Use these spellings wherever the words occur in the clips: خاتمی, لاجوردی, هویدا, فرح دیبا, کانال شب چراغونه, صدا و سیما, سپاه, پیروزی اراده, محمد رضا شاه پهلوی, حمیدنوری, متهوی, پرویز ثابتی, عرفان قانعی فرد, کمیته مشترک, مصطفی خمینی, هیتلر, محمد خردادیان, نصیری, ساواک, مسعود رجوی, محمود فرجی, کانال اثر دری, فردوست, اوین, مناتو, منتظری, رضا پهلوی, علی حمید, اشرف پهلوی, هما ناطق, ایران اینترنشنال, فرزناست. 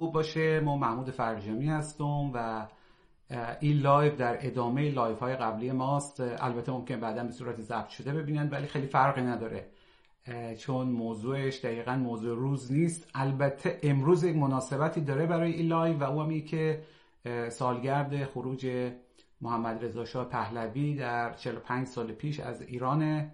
خوب باشه. ما محمود فرجی هستم و این لایو در ادامه لایو های قبلی ماست. البته ممکن بعداً به صورت ضبط شده ببینن، ولی خیلی فرقی نداره چون موضوعش دقیقاً موضوع روز نیست. البته امروز یک مناسبتی داره برای این لایو و اون همی که سالگرد خروج محمد رضا شاه پهلوی در 45 سال پیش از ایرانه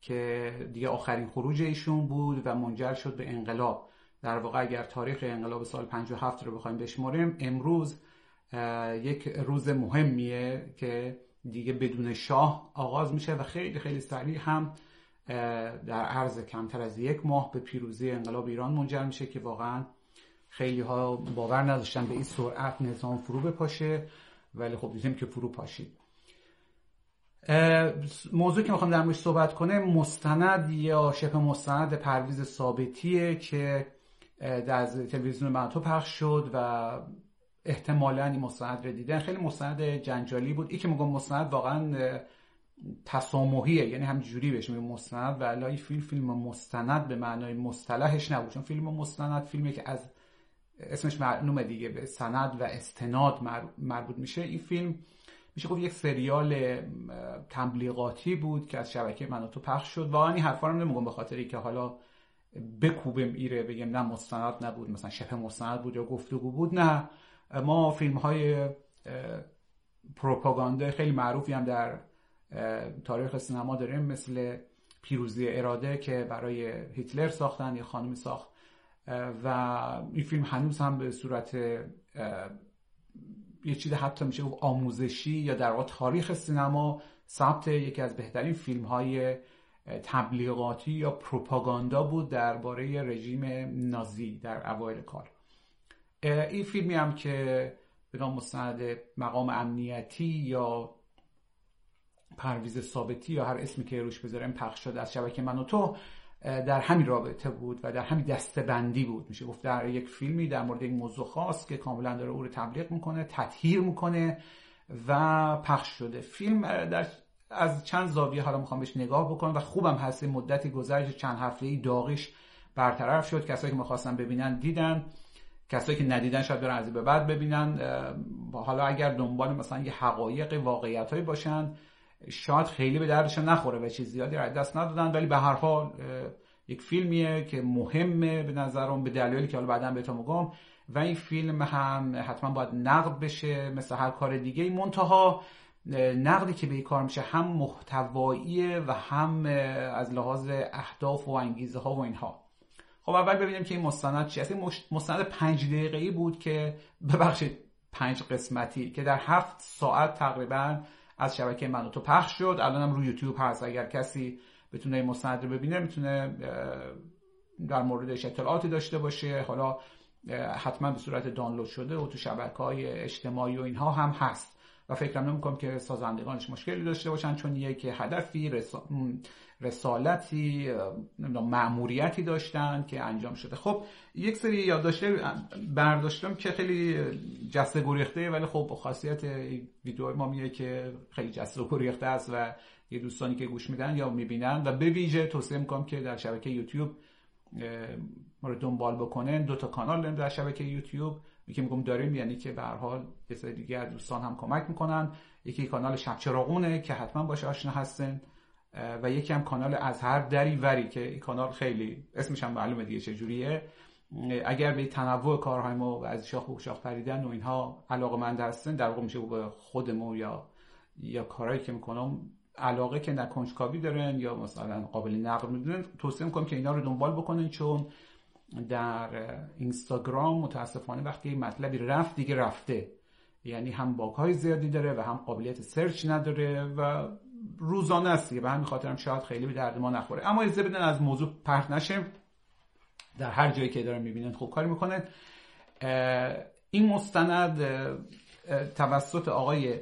که دیگه آخرین خروج ایشون بود و منجر شد به انقلاب. در واقع اگر تاریخ انقلاب سال 57 رو بخوایم بشماریم، امروز یک روز مهمیه که دیگه بدون شاه آغاز میشه و خیلی خیلی سریع هم در عرض کمتر از یک ماه به پیروزی انقلاب ایران منجر میشه که واقعا خیلی ها باور نداشتن به این سرعت نظام فرو بپاشه، ولی خب دیدیم که فرو پاشید. موضوعی که میخوام در موردش صحبت کنه مستند یا شبه مستند پرویز ثابتیه که در تلویزیون ماراتو پخش شد و احتمالاً این مستند رو دیدن. خیلی مستند جنجالی بود. این که میگم مستند واقعاً تسامحیه، یعنی همجوری بهش میگم مستند و الان فیلم مستند به معنای مصطلحش نبود، چون فیلم مستند فیلمی که از اسمش معلومه دیگه به سند و استناد مربوط میشه. این فیلم میشه گفت یک سریال تبلیغاتی بود که از شبکه مناتو پخش شد. واقعا این حرفا رو نمیگم به خاطری که حالا بکوبم ایره بگم نه مستند نبود، مثلا شبه مستند بود یا گفتگو بود. نه، ما فیلم‌های پروپاگاندا خیلی معروفی هم در تاریخ سینما داریم، مثل پیروزی اراده که برای هیتلر ساختن، یه خانمی ساخت و این فیلم هنوز هم به صورت یه چیز حتی میشه آموزشی یا در واقع تاریخ سینما ثبت یکی از بهترین فیلم‌های تبلیغاتی یا پروپاگاندا بود درباره رژیم نازی در اوایل کار. این فیلمی هم که به نام مستند مقام امنیتی یا پرویز ثابتی یا هر اسمی که روش بذاریم پخش شد از شبکه من و تو، در همین رابطه بود و در همین دسته‌بندی بود. میشه گفت در یک فیلمی در مورد یک موضوع خاص که کاملا داره او رو تبلیغ میکنه، تطهیر میکنه و پخش شده. فیلم از چند زاویه حالا میخوام بهش نگاه بکنم و خوبم هست. مدتی گذشت، چند هفته‌ای داغش برطرف شد. کسایی که می‌خواستن ببینن دیدن، کسایی که ندیدن شاید برن از به بعد ببینن. حالا اگر دنبال مثلا یه حقایق واقعیتایی باشن شاید خیلی به دردشون نخوره و چیز زیادی از دست ندادن، ولی به هر حال یک فیلمیه که مهمه به نظرم به دلایلی که حالا بعداً بهتون میگم و این فیلم هم حتما باید نقد بشه مثل هر کار دیگه. منتها نقدی که به این کار میشه هم محتواییه و هم از لحاظ اهداف و انگیزه ها و اینها. خب اول ببینیم که این مستند چی هست. این مستند 5 دقیقه‌ای بود که ببخشید 5 قسمتی که در 7 ساعت تقریبا از شبکه مناتو پخش شد. الان هم روی یوتیوب هست، اگر کسی بتونه این مستند رو ببینه میتونه در موردش اطلاعاتی داشته باشه. حالا حتما به صورت دانلود شده و تو شبکه‌های اجتماعی و اینها هم هست و فکرم نمی‌کنم که سازندگانش مشکلی داشته باشن، چون یک هدفی رسالتی مأموریتی داشتن که انجام شده. خب یک سری یادداشت برداشتم که خیلی جسته گریخته، ولی خب خاصیت ویدیوهای ما میگه که خیلی جسته گریخته است و یه دوستانی که گوش میدن یا میبینن و به ویژه توصیه می‌کنم که در شبکه یوتیوب ما رو دنبال بکنن. 2 تا کانال داریم در شبکه یوتیوب که میگم داریم، یعنی که به هر حال یه سری دیگه از دوستان هم کمک میکنن. یکی کانال شب چراغونه که حتما باشه آشنا هستن و یکی هم کانال اظهر دری وری که این کانال خیلی اسمش هم معلومه دیگه چه جوریه. اگر به تنوع کارهای ما و از شاخ به شاخ پریدن و اینها علاقه‌مند هستن، در واقع میشه به خودمون یا کارهایی که میکنم علاقه که نکنجکاوی دارن یا مثلا قابل نقد میدونن، توصیه میکنم که اینا رو دنبال بکنن. چون در اینستاگرام متاسفانه وقتی مطلبی رفت دیگه رفته، یعنی هم باگ‌های زیادی داره و هم قابلیت سرچ نداره و روزانه است دیگه. به همین خاطرم شاید خیلی به درد ما نخوره، اما اجازه بدن از موضوع پرت نشیم. در هر جایی که دارن میبینن خوب کاری میکنن. این مستند توسط آقای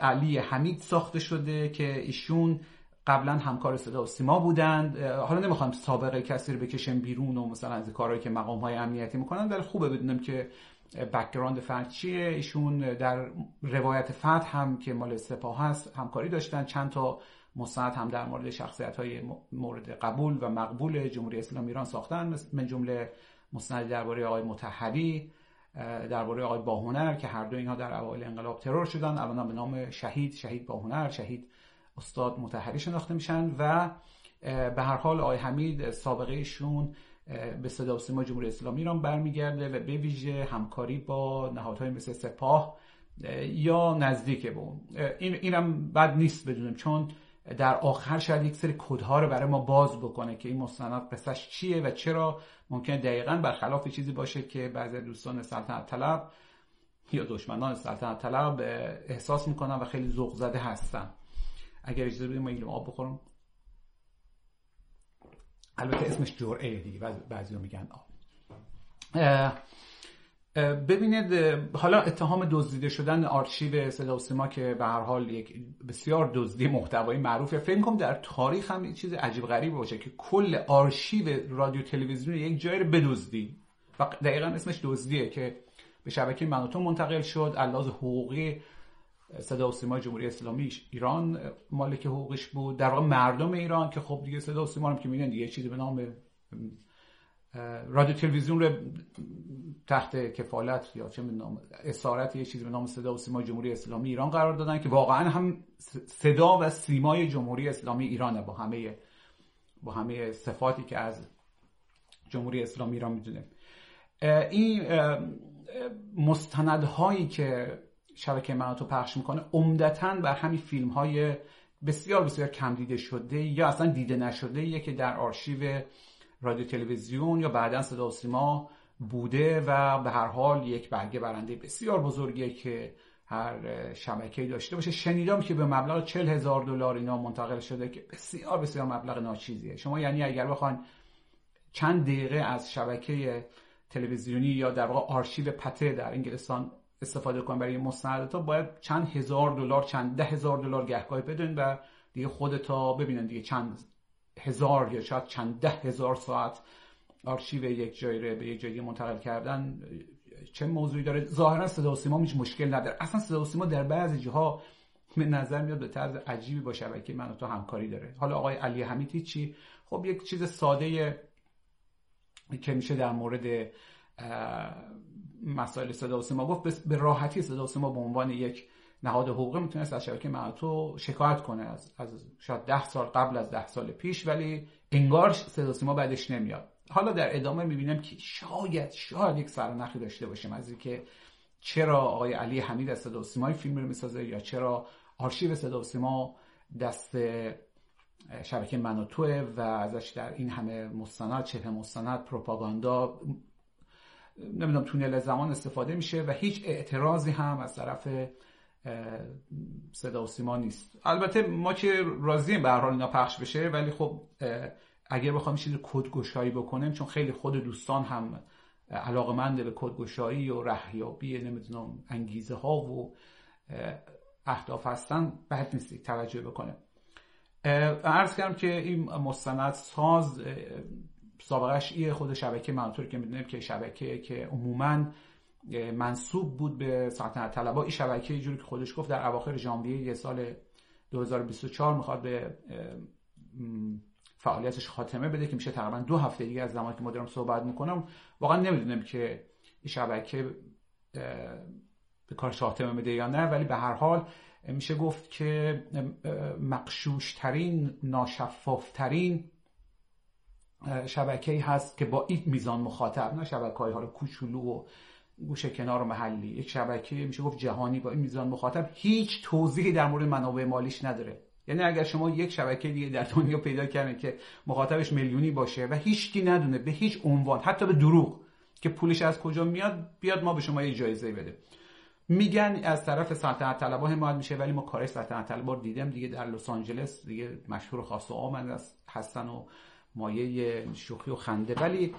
علی حمید ساخته شده که ایشون قبلا همکار صدا و سیما بودند. حالا نمیخوام سابقه کسی رو بکشم بیرون و مثلا از کارهایی که مقام‌های امنیتی میکنن، ولی خوبه بدونم که بک‌گراند فرد چیه. ایشون در روایت فتح هم که مال سپاه هست همکاری داشتن. چند تا مستند هم در مورد شخصیت‌های مورد قبول و مقبول جمهوری اسلامی ایران ساختن، من جمله مستندی درباره آقای متهوی، درباره آقای باهنر که هر دو اینها در اوایل انقلاب ترور شدن، الان هم به نام شهید باهنر، شهید استاد متهوی شناخته میشن. و به هر حال آقای حمید سابقه ایشون به صدا و سیما جمهوری اسلامی ایران برمیگرده و به ویژه همکاری با نهادهای مثل سپاه یا نزدیک به اون. اینم بد نیست بدونیم، چون در آخر شاید یک سری کدها رو برای ما باز بکنه که این مستند قصهش چیه و چرا ممکنه دقیقاً برخلاف چیزی باشه که بعضی دوستان سلطنت طلب یا دشمنان سلطنت طلب احساس میکنن و خیلی ذوق زده هستن. اگر اجازه بدید ما یه لیوان آب بخورم. البته اسمش جرعه دیگه، بعضی‌ها میگن آب. ببینید، حالا اتهام دزدیده شدن آرشیو صدا و سیما که به هر حال یک بسیار دزدی محتوایی معروفه، فکر می‌کنم در تاریخ هم چیز عجیب غریب باشه که کل آرشیو رادیو تلویزیون یک جایی رو بدزدی و دقیقاً اسمش دزدیه که به شبکه مناتو منتقل شد. علاوه حقوقی صدا و سیما جمهوری اسلامی ایران مالک حقوقش بود، در واقع مردم ایران، که خب دیگه صدا و سیما هم که میگن دیگه چیزی به نام رادیو تلویزیون رو تحت کفالت یا چه میدونم اسارت یه چیزی به نام صدا و سیما جمهوری اسلامی ایران قرار دادن که واقعا هم صدا و سیمای جمهوری اسلامی ایرانه با همه صفاتی که از جمهوری اسلامی ایران میدونیم. این مستندهایی که شبکه مناتو پخش میکنه عمدتاً بر همین فیلم‌های بسیار بسیار کم دیده شده یا اصلا دیده نشده که در آرشیو رادیو تلویزیون یا بعداً صدا و سیما بوده و به هر حال یک برگه برنده بسیار بزرگیه که هر شبکه‌ای داشته باشه. شنیدم که به مبلغ $40,000 اینا منتقل شده که بسیار بسیار مبلغ ناچیزیه. شما یعنی اگر بخواید چند دقیقه از شبکه تلویزیونی یا در واقع آرشیو پته در انگلستان استفاده کنیم برای مستندات، باید چند هزار دلار، چند $10,000 گهگاهی بدین و دیگه خودتا ببینن دیگه چند هزار یا شاید چند $10,000 ساعت آرشیو یک جایی رو به یک جایی منتقل کردن چه موضوعی داره. ظاهرا صدا و سیما هیچ مشکل نداره، اصلا صدا و سیما در بعضی جاها به نظر میاد به طرز عجیبی با شبکه مناتو همکاری داره. حالا آقای علی حمید چی؟ خب یک چیز ساده که میشه در مورد مسائل صدا و سیما گفت، به راحتی صدا و سیما به عنوان یک نهاد حقوقی میتونست از شبکه مناتو شکایت کنه از شاید 10 سال قبل، از 10 سال پیش، ولی انگار صدا و سیما بعدش نمیاد. حالا در ادامه میبینم که شاید یک سرنخی داشته باشیم از اینکه چرا آقای علی حمید از صدا و سیما فیلم رو میسازه یا چرا آرشیو صدا و سیما دست شبکه مناتوه و ازش در این همه مستند، چه مستند، پروپاگاندا، نمیدونم تونل زمان استفاده میشه و هیچ اعتراضی هم از طرف صدا و سیما نیست. البته ما که راضییم به هر حال اینا پخش بشه، ولی خب اگر بخوایم چیزی کدگشایی بکنیم، چون خیلی خود دوستان هم علاقه‌مند به کدگشایی و رهیابی نمیدونم انگیزه ها و اهداف هستن، بد نیست توجه بکنه. عرض کردم که این مستند ساز سابقهش ایه خود شبکه مناتور که میدونیم که شبکه که عموماً منسوب بود به سلطنت طلبها. این شبکه یه جوری که خودش گفت در اواخر ژانویه سال 2024 میخواد به فعالیتش خاتمه بده که میشه تقریباً 2 هفته دیگه از زمانی که ما دارم صحبت میکنم. واقعاً نمیدونم که این شبکه به کارش خاتمه بده یا نه، ولی به هر حال میشه گفت که مغشوش‌ترین، ناشفاف‌ترین شبکه‌ای هست که با این میزان مخاطب، نه شبکه‌های حالا کوچولو و گوشه کنار و محلی، یک شبکه میشه گفت جهانی با این میزان مخاطب هیچ توضیحی در مورد منابع مالیش نداره. یعنی اگر شما یک شبکه دیگه در دنیا پیدا کردین که مخاطبش میلیونی باشه و هیچکی ندونه به هیچ عنوان، حتی به دروغ، که پولش از کجا میاد، بیاد ما به شما یه جایزه بده. میگن از طرف سلطنت طلبها حمایت میشه، ولی ما کارش سلطنت طلبها رو دیدم دیگه در لس آنجلس، دیگه مشهور خاص و عام هستن و مایه شوخی و خنده. ولی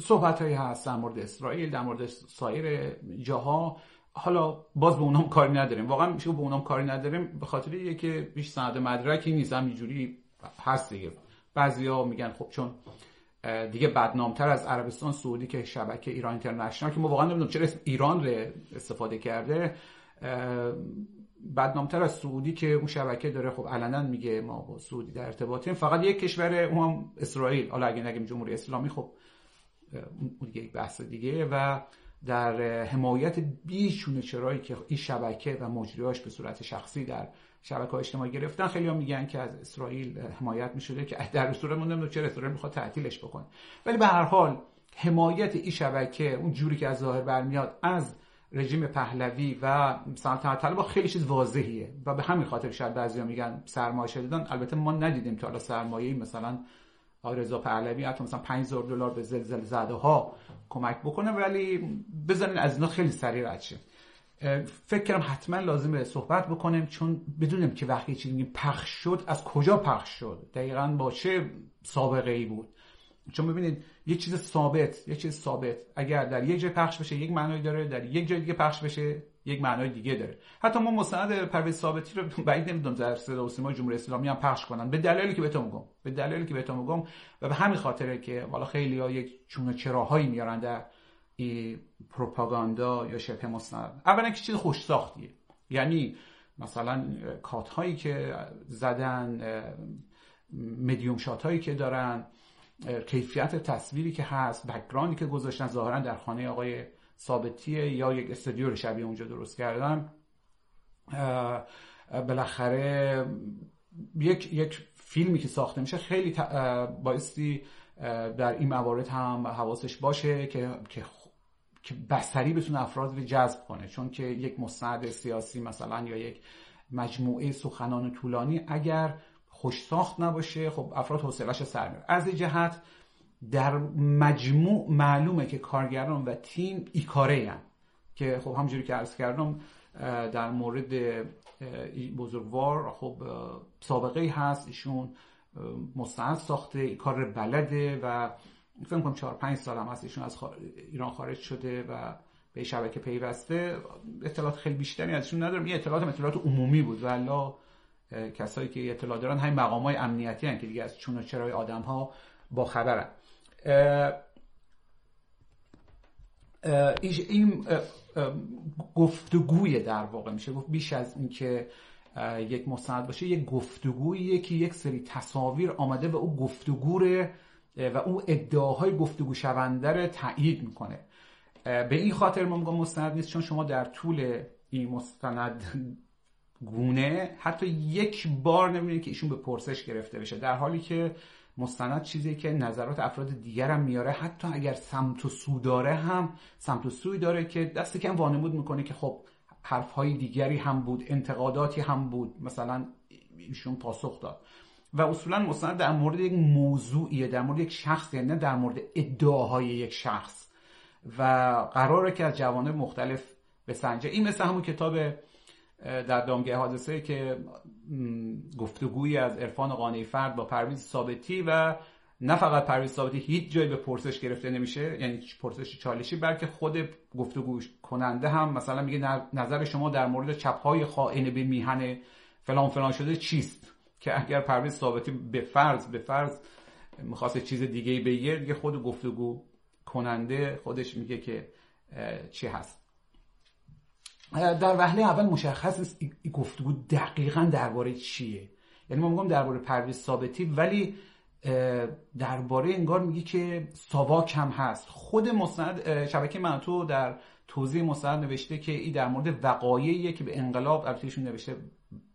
صحبت هایی هست در مورد اسرائیل، در مورد سایر جاها. حالا باز به اونام کاری نداریم، واقعا میشه به اونام کاری نداریم به خاطر اینه که بیش سند مدرکی نیست، همینجوری هست دیگه. بعضیا میگن خب چون دیگه بدنامتر از عربستان سعودی که شبکه ایران اینترنشنال که ما واقعا نمیدونم چرا اسم ایران رو استفاده کرده، بدنامتر از سعودی که اون شبکه داره خب علنا میگه ما با سعودی در ارتباطیم، فقط یک کشور اونم اسرائیل، حالا اگه نگیم جمهوری اسلامی خب اون یک بحث دیگه، و در حمایت بیچونه چرایی که این شبکه و مجریاش به صورت شخصی در شبکه‌های اجتماعی گرفتن، خیلی‌ها میگن که از اسرائیل حمایت می‌شده که در اصل من نمی‌دونم چرا اسرائیل می‌خواد تعطیلش بکنه، ولی به هر حال حمایت این شبکه اون جوری که از ظاهر برمیاد از رژیم پهلوی و سلطنت طلبها خیلی چیز واضحیه و به همین خاطر شاید بعضیا میگن سرمایه شدیدن. البته ما ندیدیم که حالا سرمایه‌ای مثلا رضا پهلوی حتی مثلا $5000 به زلزله زده‌ها کمک بکنه، ولی بزنین از اینا خیلی سریع رد شه. فکر کنم حتما لازمه صحبت بکنیم چون بدونیم که وقتی چیزی میگیم پخش شد از کجا پخش شد، دقیقاً با چه سابقه‌ای بود، چون ببینید یک چیز ثابت اگر در یک جای پخش بشه یک معنای داره، در یک جای دیگه پخش بشه یک معنای دیگه داره. حتی ما مستند پرویز ثابتی رو بعید نمیدونم در صدا و سیما جمهوری اسلامی هم پخش کنن، به دلایلی که بهتون میگم و به همین خاطره که والا خیلی‌ها یک چونه چراهایی میارن در پروپاگاندا یا شبه مستند. اولا که چیز خوش ساختیه، یعنی مثلا کات هایی که زدن، میدیوم شات هایی که دارن، کیفیت تصویری که هست، بک‌گراندی که گذاشتن ظاهرا در خانه آقای ثابتیه یا یک استودیو رو شبیه اونجا درست کردن، بالاخره یک فیلمی که ساخته میشه خیلی بایستی در این موارد هم حواسش باشه که بصری بتونه افراد رو جذب کنه، چون که یک مستند سیاسی مثلا یا یک مجموعه سخنان طولانی اگر خوش ساخت نباشه خب افراد حوصله‌اش سر میره. از این جهت در مجموع معلومه که کارگران و تیم ایکاره ان که خب همونجوری که عرض کردم در مورد بزرگوار خب سابقه هست، ایشون مستند ساخته، این کار رو بلده و فکر کنم 4-5 سال هم هست ایشون از ایران خارج شده و به شبکه پیوسته. اطلاعات خیلی بیشتری ازشون ندارم، این اطلاعات عمومی بود و الا کسایی که اطلاع دارن همین مقام‌های امنیتی هستن که دیگه از چون و چرای آدم‌ها با خبرن. این گفتگوی در واقع میشه گفت بیش از این که یک مستند باشه یک گفتگوییه که یک سری تصاویر آمده و اون گفتگوره و اون ادعاهای گفتگو شونده رو تایید میکنه. به این خاطر ما میگم مستند نیست، چون شما در طول این مستند گونه حتی یک بار نمیبینید که ایشون به پرسش گرفته بشه، در حالی که مستند چیزی که نظرات افراد دیگر هم میاره، حتی اگر سمت و سو داره هم سمت و سوی داره که دست کم وانمود میکنه که خب حرفهای دیگری هم بود، انتقاداتی هم بود، مثلا ایشون پاسخ داد. و اصولا مستند در مورد یک موضوعیه، در مورد یک شخص، نه در مورد ادعاهای یک شخص و قراره که از جوانب مختلف بسنجه. این مثل همون کتاب در دامگه حادثه که گفتگویی از عرفان قانعی فرد با پرویز ثابتی و نه فقط پرویز ثابتی هیچ جایی به پرسش گرفته نمیشه، یعنی پرسش چالشی، بلکه خود گفتگو کننده هم مثلا میگه نظر شما در مورد چپهای خائن به میهن فلان فلان شده چیست، که اگر پرویز ثابتی به فرض میخواست چیز دیگه‌ای بگه دیگه خود گفتگو کننده خودش میگه که چی هست. در وهله اول مشخص است این گفتگو دقیقاً درباره چیه، یعنی ما میگم درباره پرویز ثابتی ولی درباره انگار میگه که ساواک هم هست. خود مستند شبکه منتو در توضیح مستند نوشته که این در مورد وقایعیه که به انقلاب، البته نوشته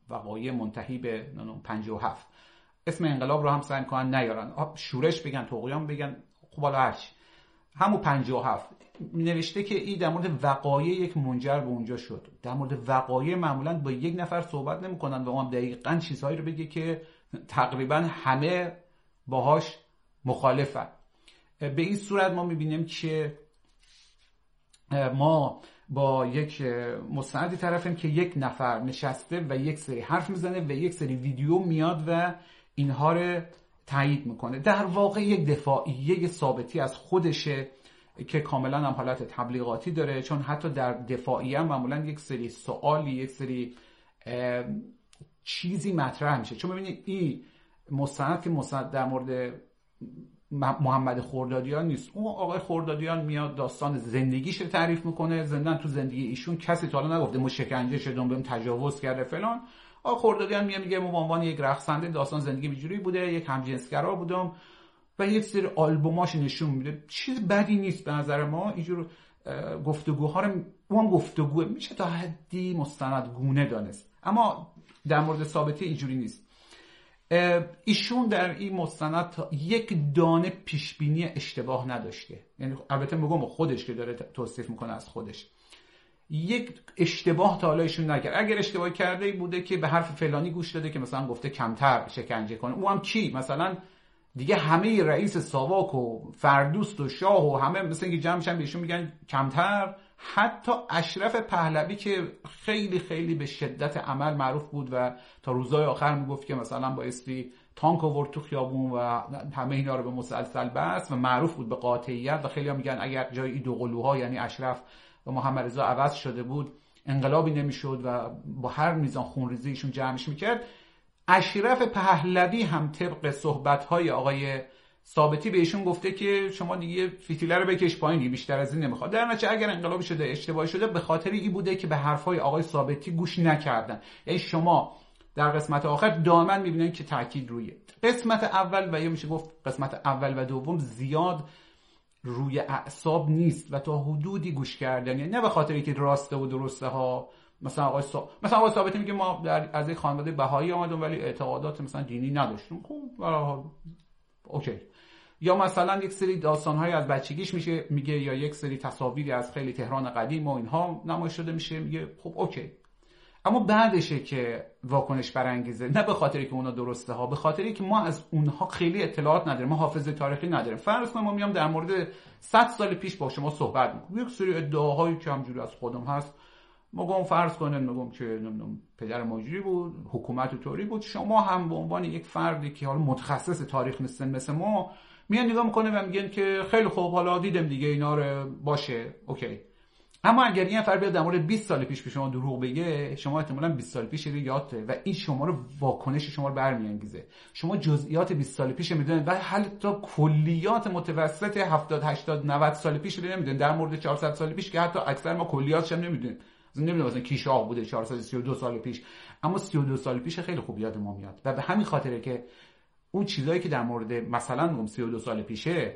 وقایع منتهی به 57، اسم انقلاب رو هم سعی می‌کنن نیارن، شورش بگن، طغیان بگن، خب حالا هرچی، همون 57 نوشته که این در مورد وقایع یک منجر به اونجا شد. در مورد وقایع معمولا با یک نفر صحبت نمی‌کنن و اون هم دقیقاً چیزهایی رو بگه که تقریباً همه باهاش مخالفن. به این صورت ما می‌بینیم که ما با یک مستندی طرفیم که یک نفر نشسته و یک سری حرف میزنه و یک سری ویدیو میاد و اینها رو تایید میکنه. در واقع یک دفاعیه ثابتی از خودشه که کاملا هم حالت تبلیغاتی داره، چون حتی در دفاعیه هم معمولا یک سری سوالی، یک سری چیزی مطرح میشه. چون ببینید این مستند که مستند در مورد محمد خردادیان نیست. اون آقای خردادیان میاد داستان زندگیش رو تعریف میکنه، زندان تو زندگی ایشون کسی تا حالا نگفته ما شکنجه شدیم، بهم تجاوز کرده فلان. آقای خردادیان میگه ما به عنوان یک رقصنده داستان زندگی اینجوری بوده، یک همجنسگرا بودم و یک سری آلبوماش نشون میده. چیز بدی نیست به نظر ما. اینجور گفتگوها رو اون گفتگو میشه تا حدی مستندگونه دانست، اما در مورد ثابتی اینجوری نیست. ایشون در این مستند یک دانه پیشبینی اشتباه نداشته، یعنی البته میگم خودش که داره توصیف میکنه از خودش، یک اشتباه تا حالا ایشون نکرد. اگر اشتباه کرده بوده که به حرف فلانی گوش داده که مثلا گفته کمتر شکنجه کنه، اونم کی مثلا دیگه همه رئیس ساواک و فردوست و شاه و همه مثلا که جمع میشن بهشون میگن کمتر. حتی اشرف پهلوی که خیلی خیلی به شدت عمل معروف بود و تا روزهای آخر میگفت که مثلا بایستی تانک آورد تو خیابون و همه اینا رو به مسلسل بست و معروف بود به قاطعیت و خیلی ها میگن اگر جای این دو قلوها یعنی اشرف و محمد رضا عوض شده بود انقلابی نمیشد و با هر میزان خونریزی ایشون جمعش میکرد. اشرف پهلوی هم طبق صحبت‌های آقای ثابتی به ایشون گفته که شما دیگه فتیله رو بکش پایین، بیشتر از این نمیخواد. در نتیجه اگر انقلابی شده اشتباهی شده به خاطر این بوده که به حرف‌های آقای ثابتی گوش نکردن. یعنی شما در قسمت آخر دامن می‌بینید که تاکید روی قسمت اول و یا میشه گفت قسمت اول و دوم زیاد روی اعصاب نیست و تا حدودی گوش کردن، یعنی نه به خاطر اینکه راسته و درسته ها. مثلا آقای ثابتی میگه ما از یک خانواده بهایی آمدیم ولی اعتقادات مثلا دینی نداشتیم، خب اوکی. یا مثلا یک سری داستان‌های از بچگیش میشه میگه، یا یک سری تصاویری از خیلی تهران قدیم و اینها نمایش شده میشه میگه خب اوکی. اما بعدشه که واکنش برانگیزه، نه به خاطری که اونا درسته ها، به خاطری که ما از اونها خیلی اطلاعات نداریم، ما حافظه تاریخی نداریم. فرض کنم ما میام در مورد 100 سال پیش با شما صحبت میکنم، یک سری ادعاهایی که همجوری از خودم هست مگم، فرض کنن مگم که پدر ماجوری بود، حکومت طوری بود، شما هم به عنوان یک فردی که حالا متخصص تاریخ نیستن مثل ما میان نگاه میکنه و میگن که خیلی خوب حالا دیدم دیگه اینا رو، باشه اوکی. اما اگر این فرد بیاد در مورد 20 سال پیش به شما دروغ بگه، شما احتمالاً 20 سال پیش رو یادته و این شما رو واکنش شما رو برمی‌انگیزه. شما جزئیات 20 سال پیش میدونید و حتی کلیات متوسط 70 80 90 سال پیش رو نمیدونید، در مورد 400 سال پیش که حتی اکثر ما کلیاتش هم نمیدونیم، نمیدونم مثلا کی شاه بوده 432 سال پیش، اما 32 سال پیش خیلی خوب یاد ما میاد و به همین خاطره که اون چیزایی که در مورد مثلا 32 سال پیشه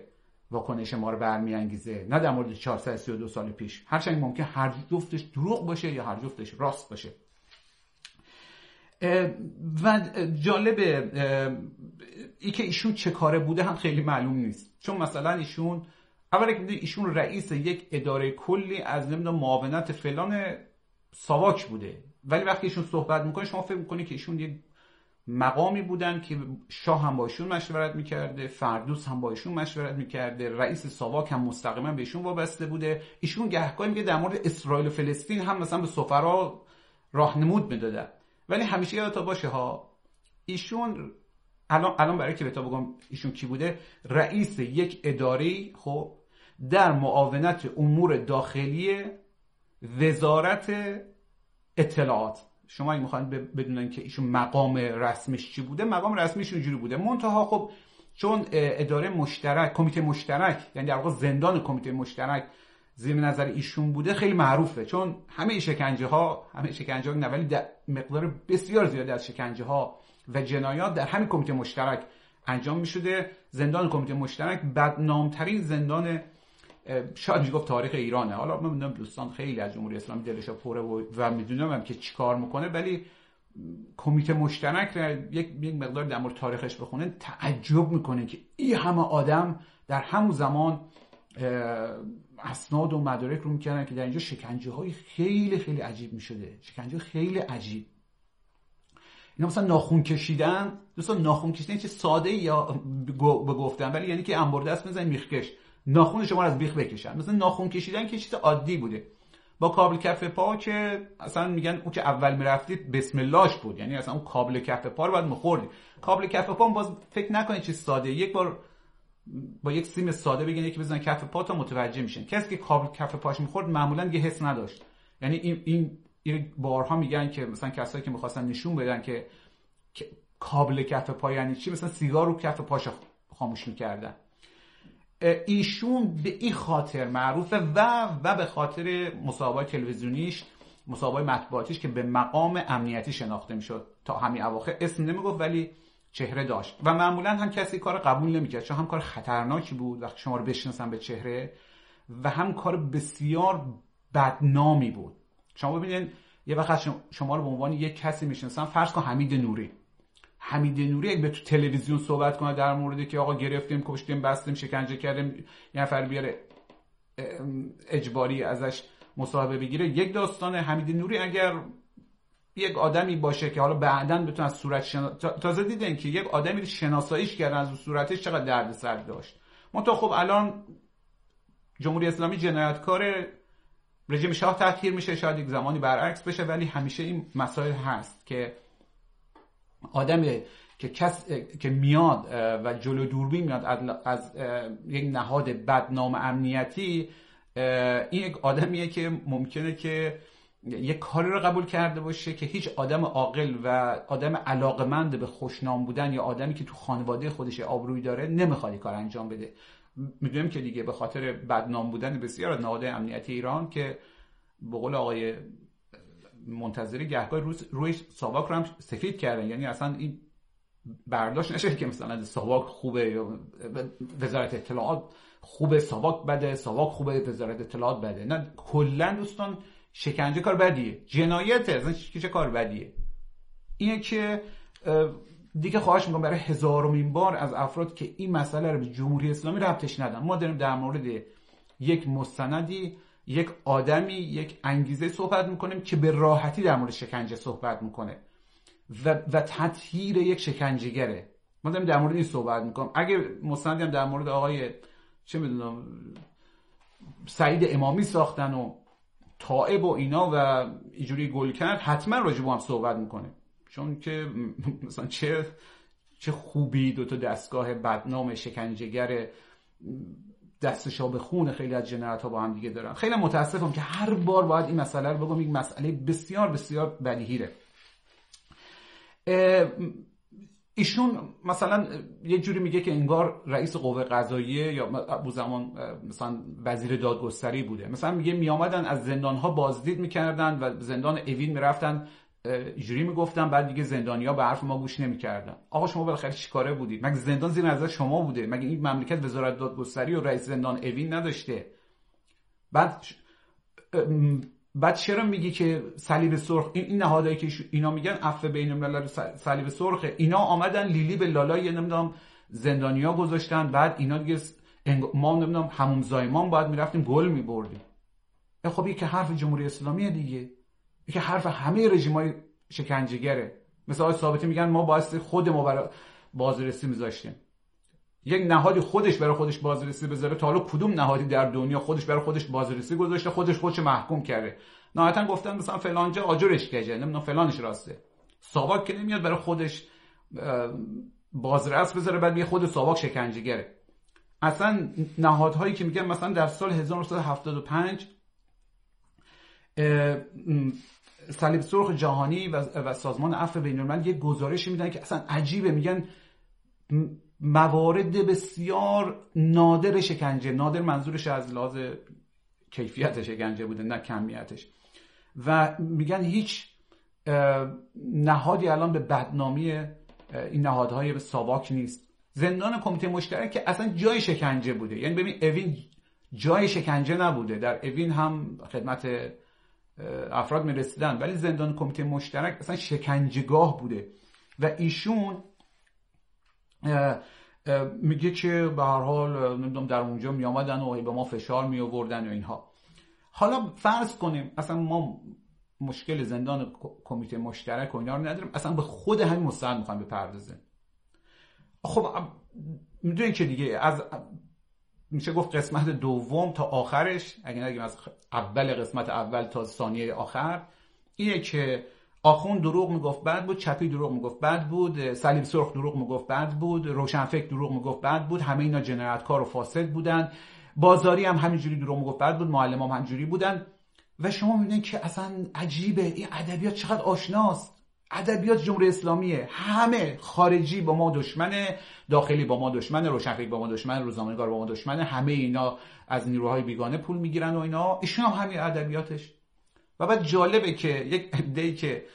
واکنش ما رو برمیانگیزه، نه در مورد 432 سال پیش. هرچند ممکن هر جفتش دروغ باشه یا هر جفتش راست باشه. و جالبه ای که ایشون چه کاره بوده هم خیلی معلوم نیست، چون مثلا ایشون اولا که ایشون رئیس یک اداره کلی از نمیدونم معاونت فلان ساواک بوده، ولی وقتی ایشون صحبت میکنه شما فکر میکنید که ایشون یک مقامی بودن که شاه هم با ایشون مشورت میکرده، فردوس هم با ایشون مشورت میکرده، رئیس ساواک هم مستقیما به ایشون وابسته بوده. ایشون گهگاهی میگه در مورد اسرائیل و فلسطین هم مثلا به سفرا راهنمود میدادن، ولی همیشه یادتا باشه ها ایشون الان برای که بهت بگم ایشون کی بوده، رئیس یک اداره خب در معاونت امور داخلی وزارت اطلاعات. شما اگه میخواین بدونن که ایشون مقام رسمیش چی بوده، مقام رسمیش اونجوری بوده منتها خب چون اداره مشترک، کمیته مشترک، یعنی در واقع زندان کمیته مشترک زیر نظر ایشون بوده، خیلی معروفه چون همه شکنجه ها نه ولی مقدار بسیار زیادی از شکنجه ها و جنایات در همین کمیته مشترک انجام می‌شده. زندان کمیته مشترک بدنام‌ترین زندان شاید میشه گفت تاریخ ایرانه. حالا من می‌دونم دوستان خیلی از جمهوری اسلامی دلش پره و می‌دونم هم که چیکار می‌کنه، ولی کمیته مشترک را یک مقدار در مورد تاریخش بخونن تعجب می‌کنه که این همه آدم در همون زمان اسناد و مدارک رو می‌کردن که در اینجا شکنجه‌های خیلی خیلی عجیب می‌شده، شکنجه خیلی عجیب. اینا مثلا ناخون کشیدن، دوستان ناخون کشیدن چه ساده یا گفتن، ولی یعنی که انبر دست میزنن میخکش ناخون شما رو از بیخ بکشن. مثلا ناخون کشیدن که چیز عادی بوده، با کابل کف پا که اصلا میگن اون که اول میرفتید بسم اللهش بود، یعنی اصلا اون کابل کف پا رو بعد میخوردید. کابل کف پا هم باز فکر نکنید چیز ساده، یک بار با یک سیم ساده بگین یکی بزنن کف پا تا متوجه میشن. کسی که کابل کف پاش میخورد معمولا یه حس نداشت، یعنی این بارها میگن که مثلا کسایی که میخواستن نشون بدن که کابل کف پا یعنی چی، مثلا سیگار رو کف پاش خاموش میکردن. ایشون به این خاطر معروفه و به خاطر مصاحبه‌های تلویزیونیش، مصاحبه‌های مطبوعاتیش که به مقام امنیتی شناخته میشد. تا همین اواخر اسم نمیگفت ولی چهره داشت و معمولا هم کسی کار قبول نمیکرد، چون هم کار خطرناکی بود وقتی شما رو بشناسن به چهره، و هم کار بسیار بدنامی بود. شما ببینید یه وقت شما رو به عنوان یک کسی میشناسن، فرض کن حمیدنوری اگه به تو تلویزیون صحبت کنه در موردی که آقا گرفتیم، کشتیم، بستیم، شکنجه کردیم، یه نفر بیاره اجباری ازش مصاحبه بگیره، یک داستان. حمیدنوری اگر یک آدمی باشه که حالا بعداً بتون از صورت تازه دیدن که یک آدمی شناساییش کردن از صورتش چقدر دردسر داشت. منتها خب الان جمهوری اسلامی جنایتکار، رژیم شاه تحقیر میشه، شاید یک زمانی برعکس بشه، ولی همیشه این مسائل هست که آدمی که که میاد و جلو دوربین میاد از یک نهاد بدنام امنیتی، این یک آدمیه که ممکنه که یک کاری رو قبول کرده باشه که هیچ آدم عاقل و آدم علاقمند به خوشنام بودن یا آدمی که تو خانواده خودش آبروی داره نمیخواد این کار انجام بده. میدونیم که دیگه به خاطر بدنام بودن بسیار از نهادهای امنیتی ایران که به قول آقای منتظری گهگاه روی ساواک رو هم سفید کردن، یعنی اصلا این برداشت نشه که مثلا ساواک خوبه یا وزارت اطلاعات خوبه، ساواک بده، ساواک خوبه وزارت اطلاعات بده. نه، کلا دوستان شکنجه کار بدیه، جنایته، اصلا چه کار بدیه. اینه که دیگه خواهش میکنم برای هزارمین بار از افراد که این مسئله رو به جمهوری اسلامی ربطش ندن. ما داریم در مورد یک مستندی، یک آدمی، یک انگیزه صحبت میکنیم که به راحتی در مورد شکنجه صحبت میکنه و تطهیر یک شکنجهگره. ما داریم در مورد این صحبت میکنم. اگه مستندی هم در مورد آقای چه میدونم سعید امامی ساختن و طائب و اینا و اینجوری گل کرد، حتما راجع به هم صحبت میکنه، چون که مثلا چه خوبی دوتا دستگاه بدنام شکنجهگر دستشا به خون خیلی از جنایت ها با هم دیگه دارن. خیلی متاسفم که هر بار باید این مسئله رو بگم، یک مسئله بسیار بسیار بدیهیه. ایشون مثلا یه جوری میگه که انگار رئیس قوه قضاییه یا ابو زمان مثلا وزیر دادگستری بوده، مثلا میگه میامدن از زندانها بازدید میکردن و زندان اوین میرفتن جوری میگفتن، بعد دیگه زندانیا به حرف ما گوش نمیکردن. آقا شما بالاخره چیکاره بودید؟ مگه زندان زیر نظر شما بوده؟ مگه این مملکت وزارت دادگستری و رئیس زندان اوین نداشته؟ بعد چرا میگی که صلیب سرخ، این نهادایی که اینا میگن عفو بین الملل صلیب سرخ، اینا آمدن لیلی به لالای نمیدونم زندانیا گذاشتن، بعد اینا دیگه ما نمیدونم حموم زایمان باید میرفتیم گل میبردیم. خب یک حرف جمهوری اسلامی دیگه، یک حرف همه رژیمای شکنجهگره. مثل آقای ثابتی میگن ما باید خود ما برای بازرسی میذاشتیم. یک نهادی خودش برای خودش بازرسی بذاره، تا حالا کدوم نهادی در دنیا خودش برای خودش بازرسی گذاشته، خودش محکوم کرده؟ نهایتا گفتن مثلا فلان جا آجرش کجه، نمیدونم فلانش راسته. ساواک که نمیاد برای خودش بازرس بذاره بعد میگه خود ساواک شکنجهگره. اصلا نهادهایی که میگن مثلا در سال 1975 صلیب سرخ جهانی و سازمان عفو بین‌الملل یک گزارشی میدن که اصلا عجیبه، میگن موارد بسیار نادر شکنجه، نادر منظورش از لحاظ کیفیت شکنجه بوده نه کمیتش، و میگن هیچ نهادی الان به بدنامی این نهادهای ساواک نیست. زندان کمیته مشترک که اصلا جای شکنجه بوده، یعنی ببین اوین جای شکنجه نبوده، در اوین هم خدمت افراد می رسیدن، ولی زندان کمیته مشترک اصلا شکنجهگاه بوده. و ایشون میگه که به هر حال نمیدونم در اونجا می آمدن و به ما فشار می آوردن و اینها. حالا فرض کنیم اصلا ما مشکل زندان کمیته مشترک و اینا رو نداریم، اصلا به خود همین مستند میخوایم بپردازیم. خب میدونید که دیگه از میشه گفت قسمت دوم تا آخرش، اگه نگیم از اول قسمت اول تا ثانیه آخر، اینه که آخوند دروغ میگفت بد بود، چپی دروغ میگفت بد بود، صلیب سرخ دروغ میگفت بد بود، روشنفکر دروغ میگفت بد بود، همه اینا جنایتکار و فاسد بودن، بازاری هم همینجوری دروغ میگفت بد بود، معلم هم همینجوری بودن. و شما میبینید که اصلا عجیبه، این ادبیات چقدر آشناست. ادبیات جمهوری اسلامیه، همه خارجی با ما دشمنه، داخلی با ما دشمنه، روشنفکر با ما دشمنه، روزنامه‌نگار با ما دشمنه، همه اینا از نیروهای بیگانه پول میگیرن و اینا، ایشون هم همین ادبیاتش. و بعد جالبه که یک عده‌ای که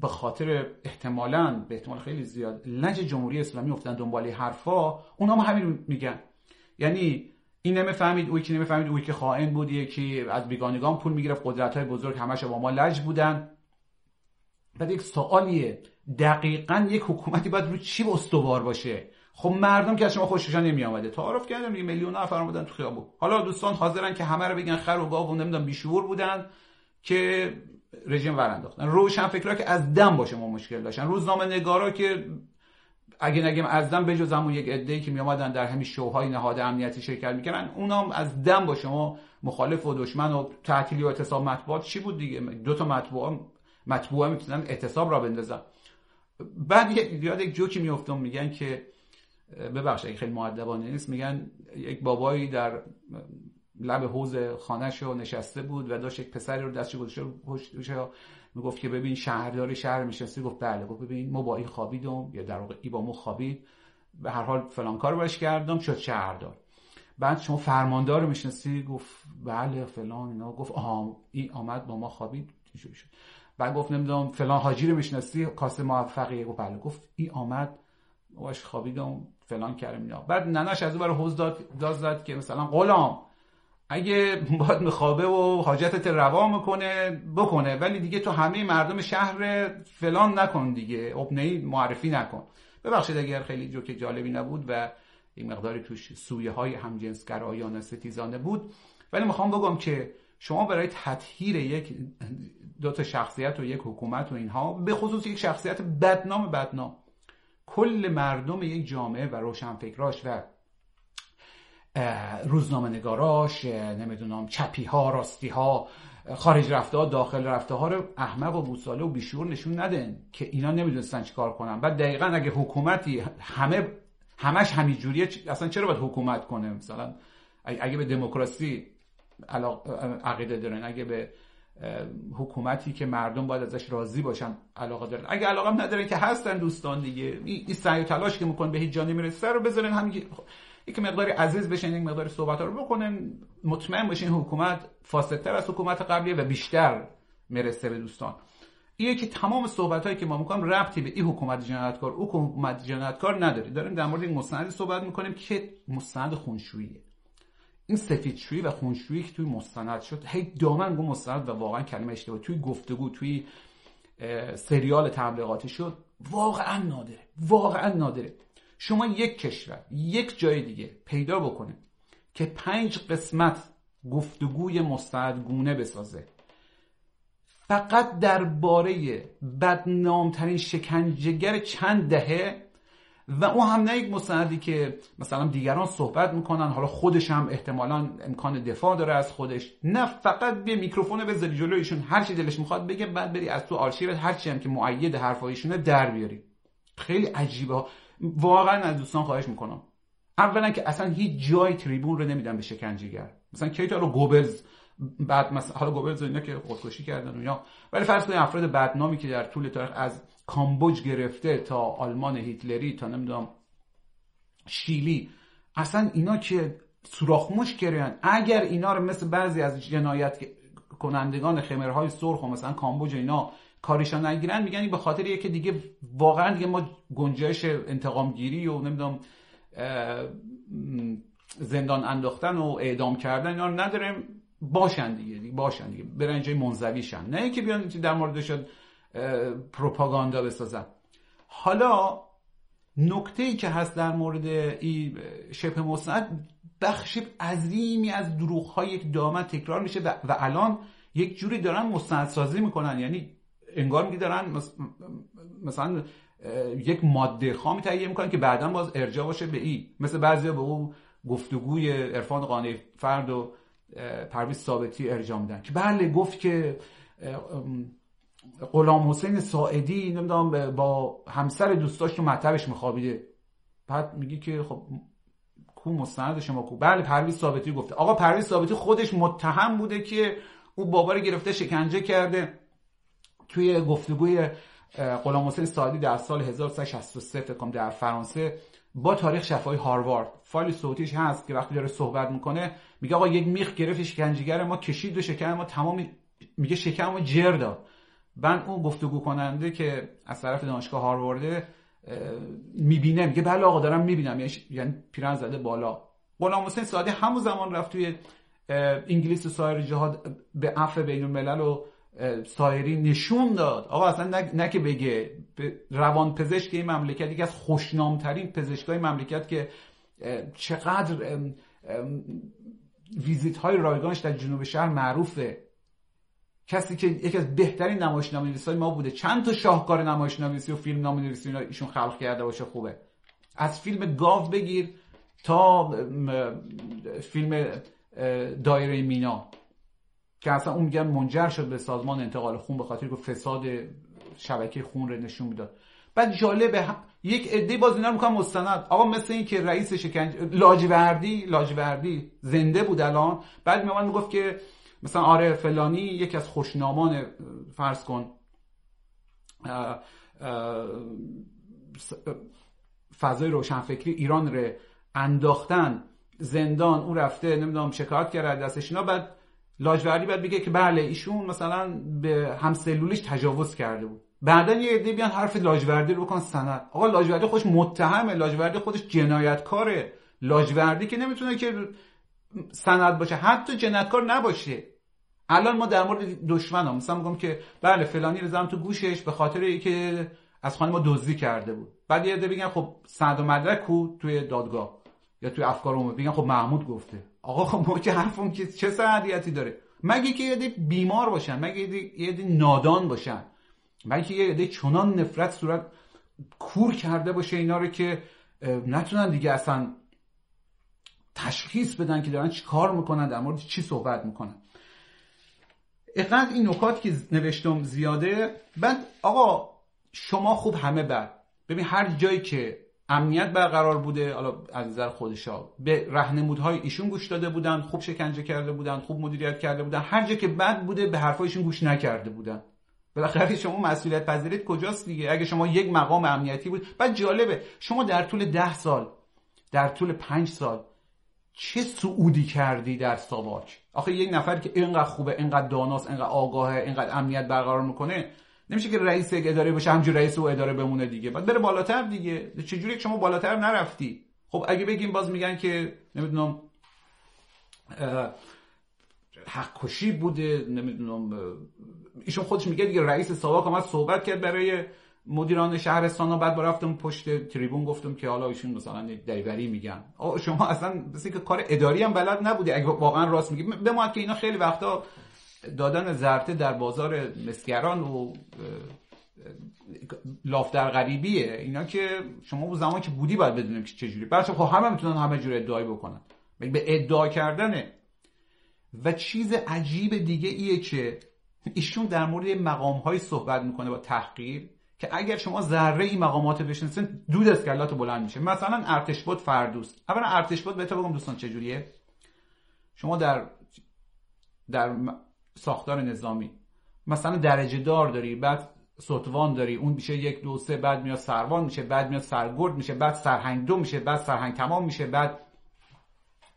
به خاطر احتمالاً به احتمال خیلی زیاد لج جمهوری اسلامی افتادن دنبال حرفا، اونها هم همین میگن، یعنی این نمیفهمید، اون یکی نمیفهمید، اون یکی خائن بود، یکی از بیگانگان پول میگرفت، قدرت‌های بزرگ همش با ما لج بودن. بعد یک سوالیه، دقیقاً یک حکومتی باید روی چی استوار باشه؟ خب مردم که از شما خوششون نمیآمده، تعارف کردم دیگه، میلیون‌ها نفر اومدن تو خیابون. حالا دوستان حاضرن که همه رو بگن خر و گاو و نمیدونم بیشعور بودن که رژیم ور انداختن، روشنفکرها که از دم باشه ما مشکل داشتن، روزنامه‌نگارا که اگه نگیم از دم، بجز همون یک عده‌ای که میآمدن در همین شوهای نهاد امنیتی شرکت می‌کردن، اونام از دم باشه ما مخالف و دشمن و تعطیلی و اعتصاب مطبوعات چی بود دیگه، دو تا مطبوعه میتونن اعتصاب را بندازن. بعد یاد یک جوکی میافتم، میگن که ببخشید خیلی مؤدبانه نیست، میگن یک بابایی در لب حوض خانه‌ش نشسته بود و داشت یک پسری رو دستش گذاشته رو میگفت که ببین شهردار شهر میشناسی؟ گفت بله. گفت ببین ما با این خوابیدم، یا در واقع این با ما خوابید، به هر حال فلان کارو براش کردم شد شهردار. بعد شما فرماندار رو میشناسی؟ گفت بله فلان اینا. گفت آها این آمد با ما خوابید شد. بعد گفت نمیدونم فلان حاجی رو میشناسی؟ کاسه موفقیه. گفت بله. گفت این آمد باش خوابیدم فلان کرم اینا. بعد نناش از اون برای حوض داد که مثلا غلام اگه باید میخوابه و حاجتت روا میکنه بکنه، ولی دیگه تو همه مردم شهر فلان نکن دیگه، ابنهی معرفی نکن. ببخشید اگر خیلی جوک جالبی نبود و این مقداری توش سویه های همجنسگرایانه ستیزانه بود، ولی میخوام بگم که شما برای تطهیر یک دو تا شخصیت و یک حکومت و اینها، به خصوص یک شخصیت بدنام کل مردم یک جامعه و روشنفکراش و روزنامه‌نگاراش، نمیدونم چپی‌ها، راستی‌ها، خارج رفته‌ها، داخل رفته‌ها رو احمق و بوساله و بیشعور نشون ندن که اینا نمیدونستن چیکار کنن. بعد دقیقاً اگه حکومتی همش همینجوریه، اصلا چرا باید حکومت کنه؟ مثلا اگه به دموکراسی عقیده دارن، اگه به حکومتی که مردم باید ازش راضی باشن علاقه دارن، اگه علاقه هم ندارن که هستن دوستان دیگه، این سعی و تلاش که میکنن به هیچ جا نمیرسه رو بذارن همین یک مقداری عزیز بشن، یک مقداری صحبت‌ها رو بکنن، مطمئن باشین حکومت فاسدتر از حکومت قبلیه و بیشتر میرسه به دوستان. اینه که تمام صحبت‌هایی که ما می‌کنیم ربطی به این حکومت جنایتکار او حکومت جنایتکار نداره. داریم در مورد این مستند صحبت می‌کنیم که مستند خونشوییه. این سفیدشویی و خونشویی که توی مستند شد، هی دامن گو مستند و واقعا کلمه اشتباه توی گفتگو توی سریال تبلیغاتی شد، واقعا نادره. شما یک کشور، یک جای دیگه پیدا بکنید که 5 قسمت گفتگوی مستندگونه بسازه، فقط درباره بدنامترین شکنجهگر چند دهه، و اون هم نه یک مستندی که مثلا دیگران صحبت میکنن، حالا خودش هم احتمالاً امکان دفاع داره از خودش، نه فقط به میکروفون بذاری جلویشون هر چی دلش میخواد بگه، بعد بری از تو آرشیو هر چی هم که مؤید حرفایشونه در بیاری. خیلی عجیبه، واقعا از دوستان خواهش میکنم، اولا که اصلا هیچ جای تریبون رو نمیدن به شکنجهگر، مثلا کیتا رو گوبلز، بعد مثلا حالا گوبلز اینا که خودکشی کردن اینا، ولی فرض کنید افراد بدنامی که در طول تاریخ از کامبوج گرفته تا آلمان هیتلری تا نمیدونم شیلی، اصلا اینا که سوراخ مش کردن، اگر اینا رو مثل بعضی از جنایت کنندگان خمرهای سرخ و مثلا کامبوج اینا کارشان نگیرن، میگن این به خاطر یکی دیگه، واقعا دیگه ما گنجایش انتقام گیری و نمیدونم زندان انداختن و اعدام کردن اینا رو نداریم، باشن دیگه برن جای منزویشن، نه اینکه بیان در موردش پروپاگاندا بسازن. حالا نکته‌ای که هست در مورد این شبه مستند، بخش عظیمی از دروغ‌های یک دامن تکرار میشه و الان یک جوری دارن مستندسازی میکنن، یعنی انگار میگه دارن مثلا یک ماده خامی تهیه میکنن که بعدا باز ارجاع باشه به ای، مثل بعضیا به اون گفتگوی عرفان قانع فرد و پرویز ثابتی ارجاع میدن که بله گفت که غلامحسین ساعدی نمیدونم با همسر دوستاش تو مطبش میخوابیده، بعد میگه که خب کو مستند شما کو؟ بله پرویز ثابتی گفته. آقا پرویز ثابتی خودش متهم بوده که اون بابا رو گرفته شکنجه کرده، توی گفتگوی غلامحسین ساعدی در سال 1963 فکر کنم در فرانسه با تاریخ شفاهی هاروارد، فایل صوتیش هست که وقتی داره صحبت میکنه میگه آقا یک میخ گرفت شکنجهگر ما، کشید و شکم ما تمام، میگه شکم ما جر داد. بعد اون گفتگو کننده که از طرف دانشگاه هاروارد میبینه، میگه بله آقا دارم میبینم، یعنی پیرن زده بالا. غلامحسین ساعدی همون زمان رفت توی انگلیس و سایر جهات به عفو بین الملل و سایری نشون داد. آقا اصلا نه که بگه روانپزشک این مملکت، یکی از خوشنامترین پزشکای مملکت که چقدر ویزیت های رایگانش در جنوب شهر معروفه، کسی که یکی از بهترین نمایشنامه‌نویسای ما بوده، چند تا شاهکار نمایشنامه‌نویسی و فیلم نامه‌نویسی ایشون خلق کرده باشه خوبه، از فیلم گاو بگیر تا فیلم دایره مینا که اصلا اون میگن منجر شد به سازمان انتقال خون به خاطر که فساد شبکه خون رو نشون میداد. بعد جالبه یک عده باز اینا رو میگن مستند، آقا مثل این که رئیس شکنج لاجوردی زنده بود الان، بعد میومد میگفت که مثلا آره فلانی یکی از خوشنامان فرض کن فضای روشنفکری ایران رو انداختن زندان، اون رفته نمیدونم شکایت کرده دستش اینا، بعد لاجوردی بعد میگه که بله ایشون مثلا به همسلولیش تجاوز کرده بود. بعدا یه عده بیان حرف لاجوردی رو بکن سند. آقا لاجوردی خودش متهمه، لاجوردی خودش جنایتکاره، لاجوردی که نمیتونه که سند باشه، حتی جنایتکار نباشه. الان ما در مورد دشمنام مثلا میگم که بله فلانی رو زدم تو گوشش به خاطر اینکه از خانم ما دزدی کرده بود. بعد یه عده میگن خب سند و مدرک کو توی دادگاه یا توی افکار عمومی، میگن خب محمود گفته. آقا خب ما که حرفم که چه صحتیتی داره؟ مگه که یه عده بیمار باشن، مگه یه عده نادان باشن، مگه که یه عده چنان نفرت صورت کور کرده باشه اینا رو که نتونن دیگه اصلا تشخیص بدن که دارن چی کار میکنن، در مورد چی صحبت میکنن. اقدر این نکات که نوشتم زیاده. بعد آقا شما خوب همه بد. ببین هر جایی که امنیت برقرار بوده، حالا از نظر خودشا به راهنمودهای ایشون گوش داده بودن، خوب شکنجه کرده بودن، خوب مدیریت کرده بودن. هر جا که بد بوده به حرفای ایشون گوش نکرده بودن. بالاخره شما مسئولیت پذیرید کجاست دیگه؟ اگه شما یک مقام امنیتی بود. بعد جالبه شما در طول 10 سال، در طول 5 سال چه صعودی کردی در ساواک؟ آخه یک نفر که اینقدر خوبه، اینقدر داناست، اینقدر آگاهه، اینقدر امنیت برقرار میکنه، نمیشه که رئیس یک اداره بشه همجور رئیس و اداره بمونه دیگه، بعد بره بالاتر دیگه. چجوری که شما بالاتر نرفتی؟ خب اگه بگیم باز میگن که نمیدونم حق کشی بوده، نمیدونم ایشون خودش میگه دیگه، رئیس ساواک اومد صحبت کرد برای مدیران شهرستانا، بعد رفتم پشت تریبون گفتم که حالا ایشون مثلا دریوری میگن. آقا شما اصلا مثل که کار اداری هم بلد نبودی. اگه واقعا راست میگی به ما که اینا خیلی وقتا دادن زرته در بازار مسگران و لاف در غریبیه اینا، که شما اون زمان که بودی باید بدونیم که چجوری. بچه خب همه میتونن همه جور ادعای بکنن، به ادعا کردنه. و چیز عجیب دیگه ایه که ایشون در مورد مقام‌های صحبت میکنه با تحقیر که اگر شما ذره این مقامات بشناسین دود از کلاتو بلند میشه. مثلا ارتشبد فردوست. اولا ارتشبد بهت بگم دوستان چجوریه. شما در ساختار نظامی مثلا درجه دار داری، بعد ستوان داری، اون میشه 1 2 3، بعد میاد سروان میشه، بعد میاد سرگرد میشه، بعد سرهنگ 2 میشه، بعد سرهنگ تمام میشه، بعد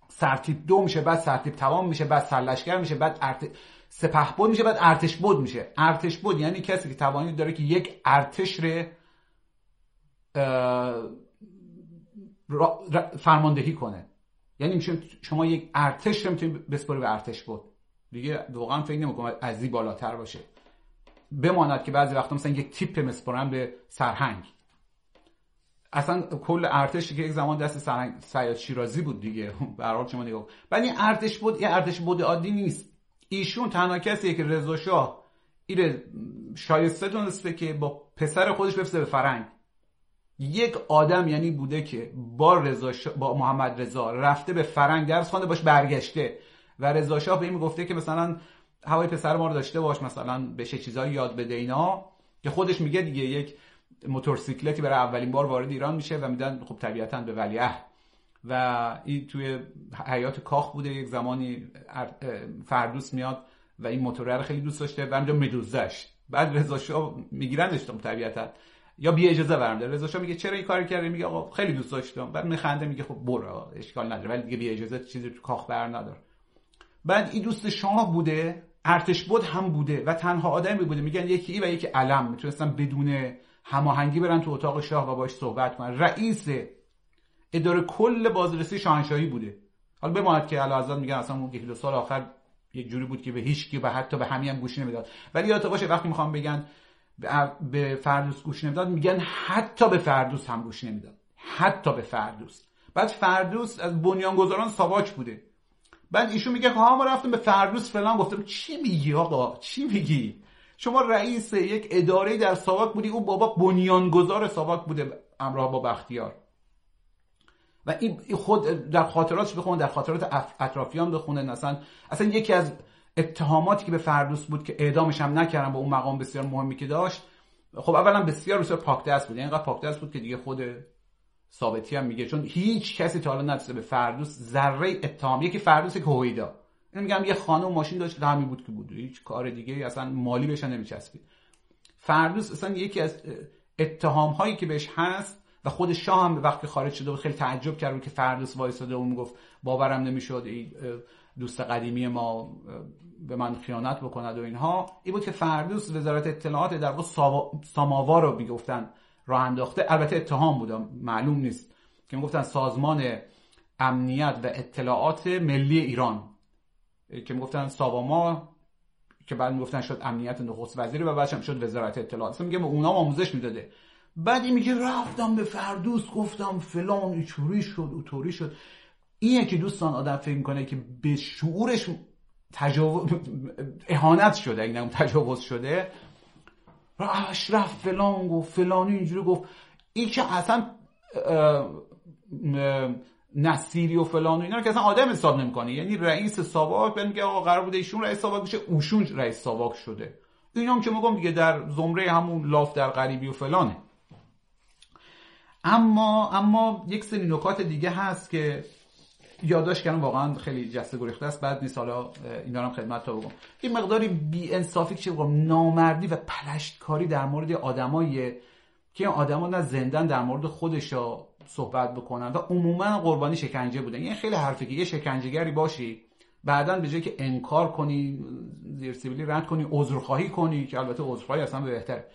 سرتیپ 2 میشه، بعد سرتیپ تمام میشه، بعد سرلشکر میشه، بعد سپهبد میشه، بعد ارتشبد میشه. ارتشبد یعنی کسی که توانی داره که یک ارتش رو فرماندهی کنه. یعنی میشه شما یک ارتش رو میتونی بسپاری به ارتشبد دیگه. واقعا فکر نمی‌کنم از این بالاتر باشه، بماند که بعضی وقتا مثلا یک تیپ مسپرن به سرهنگ. اصلا کل ارتش که یک زمان دست سرهنگ سیاد شیرازی بود دیگه، به هر حال شما نگاه. ولی ارتش بود یه ارتش بود عادی نیست. ایشون تنها کسیه که رضا شاه این شایسته دونسته که با پسر خودش بفرسته به فرنگ. یک آدم یعنی بوده که با با محمد رضا رفته به فرنگ درس خوانده، باش برگشته و رضا شاه به این میگفته که مثلا هوای پسر ما رو داشته باش، مثلا بشه چیزایی یاد بده اینا، که خودش میگه دیگه یک موتورسیکلتی برای اولین بار وارد ایران میشه و میدن خب طبیعتاً به ولیعهد. و این توی حیات کاخ بوده یک زمانی. فردوس میاد و این موتور رو خیلی دوست داشته و همونجا میدوزش بعد رضا شاه میگیرنش طبیعتا یا بی اجازه برام داره. رضا شاه میگه چرا این کارو کردی؟ میگه آقا خیلی دوست داشتم. بعد میخنده میگه خب برو اشکال نداره، ولی دیگه بی اجازه چیزی تو کاخ برندار. بعد این دوست شاه بوده، ارتش بود هم بوده و تنها آدمی بوده. میگن یکی و یکی علم میتونستن بدون هماهنگی برن تو اتاق شاه و باهاش صحبت کنن. رئیس اداره کل بازرسی شاهنشاهی بوده. حالا بماند که اعلیحضرت میگن اصلا اون یک دو سال آخر یک جوری بود که به هیچ کی و حتی به همین هم گوش نمیداد. ولی یادت باشه وقتی میخوام بگن به فردوست گوش نمیداد، میگن حتی به فردوست هم گوش نمیداد. حتی به فردوست. بعد فردوست از بنیانگذاران ساواک بوده. بعد ایشون میگه ها ما رفتم به فردوست فلان گفتم. چی میگی آقا؟ چی میگی؟ شما رئیس یک اداره در ساواک بودی، اون بابا بنیانگذار ساواک بوده همراه با بختیار. و این خود در خاطراتش بخونه، در خاطرات اطرافیان بخونه. اصلا یکی از اتهاماتی که به فردوست بود که اعدامش هم نکردن با اون مقام بسیار مهمی که داشت، خب اولا بسیار پاکدست بود، اینقدر پاکدست بود که دیگه خود ثابتی هم میگه چون هیچ کسی تا حالا نتونسته به فردوست ذره اتهام، یکی فردوست که هویدا، اینو میگم یه خانه و ماشین داشت که همین بود که بود، هیچ کار دیگه اصلا مالی بهش نمیچسبید. فردوست اصلا یکی از اتهام هایی که بهش هست و خود شاه هم به وقتی خارج شده خیلی تعجب کرد که فردوست وایساده و میگفت باورم نمیشد دوست قدیمی ما به من خیانت بکند و اینها. این بود که فردوست وزارت اطلاعات در واقع ساماوا رو میگفتن راه انداخته، البته اتهام بودم معلوم نیست، که میگفتن سازمان امنیت و اطلاعات ملی ایران، که میگفتن ساواما که بعد میگفتن شد امنیت نخست وزیری و بعدش هم شد وزارت اطلاعات. میگه اونا آموزش میداده. بعد این میگه رفتم به فردوست گفتم فلان اینجوری شد اونطوری شد. اینه که دوستان آدم فکر میکنه که به شعورش اهانت شده، اگه نگم تجاوز شده، اشرف فلان گفت فلانی اینجوری گفت. این که اصلا نصیری و فلان و اینا که اصلا آدم حساب نمیکنه، یعنی رئیس ساواک بهم میگه آقا قرار بوده ایشون رئیس ساواک بشه، اوشون رئیس ساواک شده. اینا هم که میگم دیگه در زمره همون لاف در غریبی و فلانه. اما یک سری نکات دیگه هست که یادداشت کردم، واقعا خیلی جسته گریخته است، بعد نیست حالا اینا هم خدمت تا بگم. این مقداری بی انصافی چه بگم، نامردی و پلشتکاری در مورد آدمایی که آدما نه زندن در مورد خودشا صحبت بکنن و عموما قربانی شکنجه بودن. یعنی خیلی حرفه که یه شکنجهگری باشی بعدن به جای که انکار کنی، زیر سیبیلی رد کنی، عذرخواهی کنی، که البته عذرخواهی اصلا بهتره،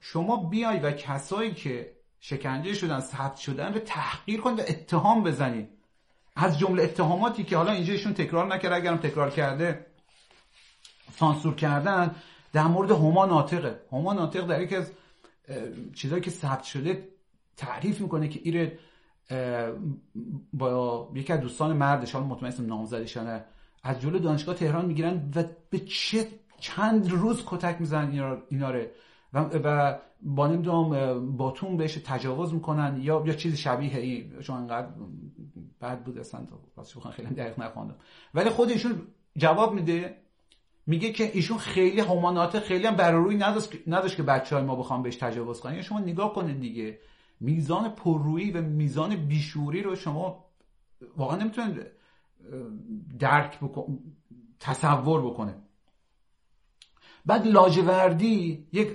شما بیای و کسایی که شکنجه شدن ثبت شدن رو تحقیر کنید و اتهام بزنید. از جمله اتهاماتی که حالا اینجا ایشون تکرار نکرده، اگرم تکرار کرده سانسور کردن، در مورد هما ناطقه. هما ناطق در یک از چیزایی که ثبت شده تعریف میکنه که ایره با یکی از دوستان مردش، حالا مطمئن هستم نامزدشانه، از جلو دانشگاه تهران میگیرن و به چند روز کتک میزنن اینا رو و با نمیدونم باتون بهش تجاوز میکنن یا چیز شبیه این، چون انقدر بد بود اصلا واسه بخوام خیلی دقیق نخوندم. ولی خود ایشون جواب میده، میگه که ایشون خیلی هماناته، خیلی هم بر روی نداشت که بچهای ما بخوام بهش تجاوز کنن. شما نگاه کنید دیگه، میزان پررویی و میزان بیشوری رو شما واقعا نمیتونید درک تصور بکنه. بعد لاجوردی یک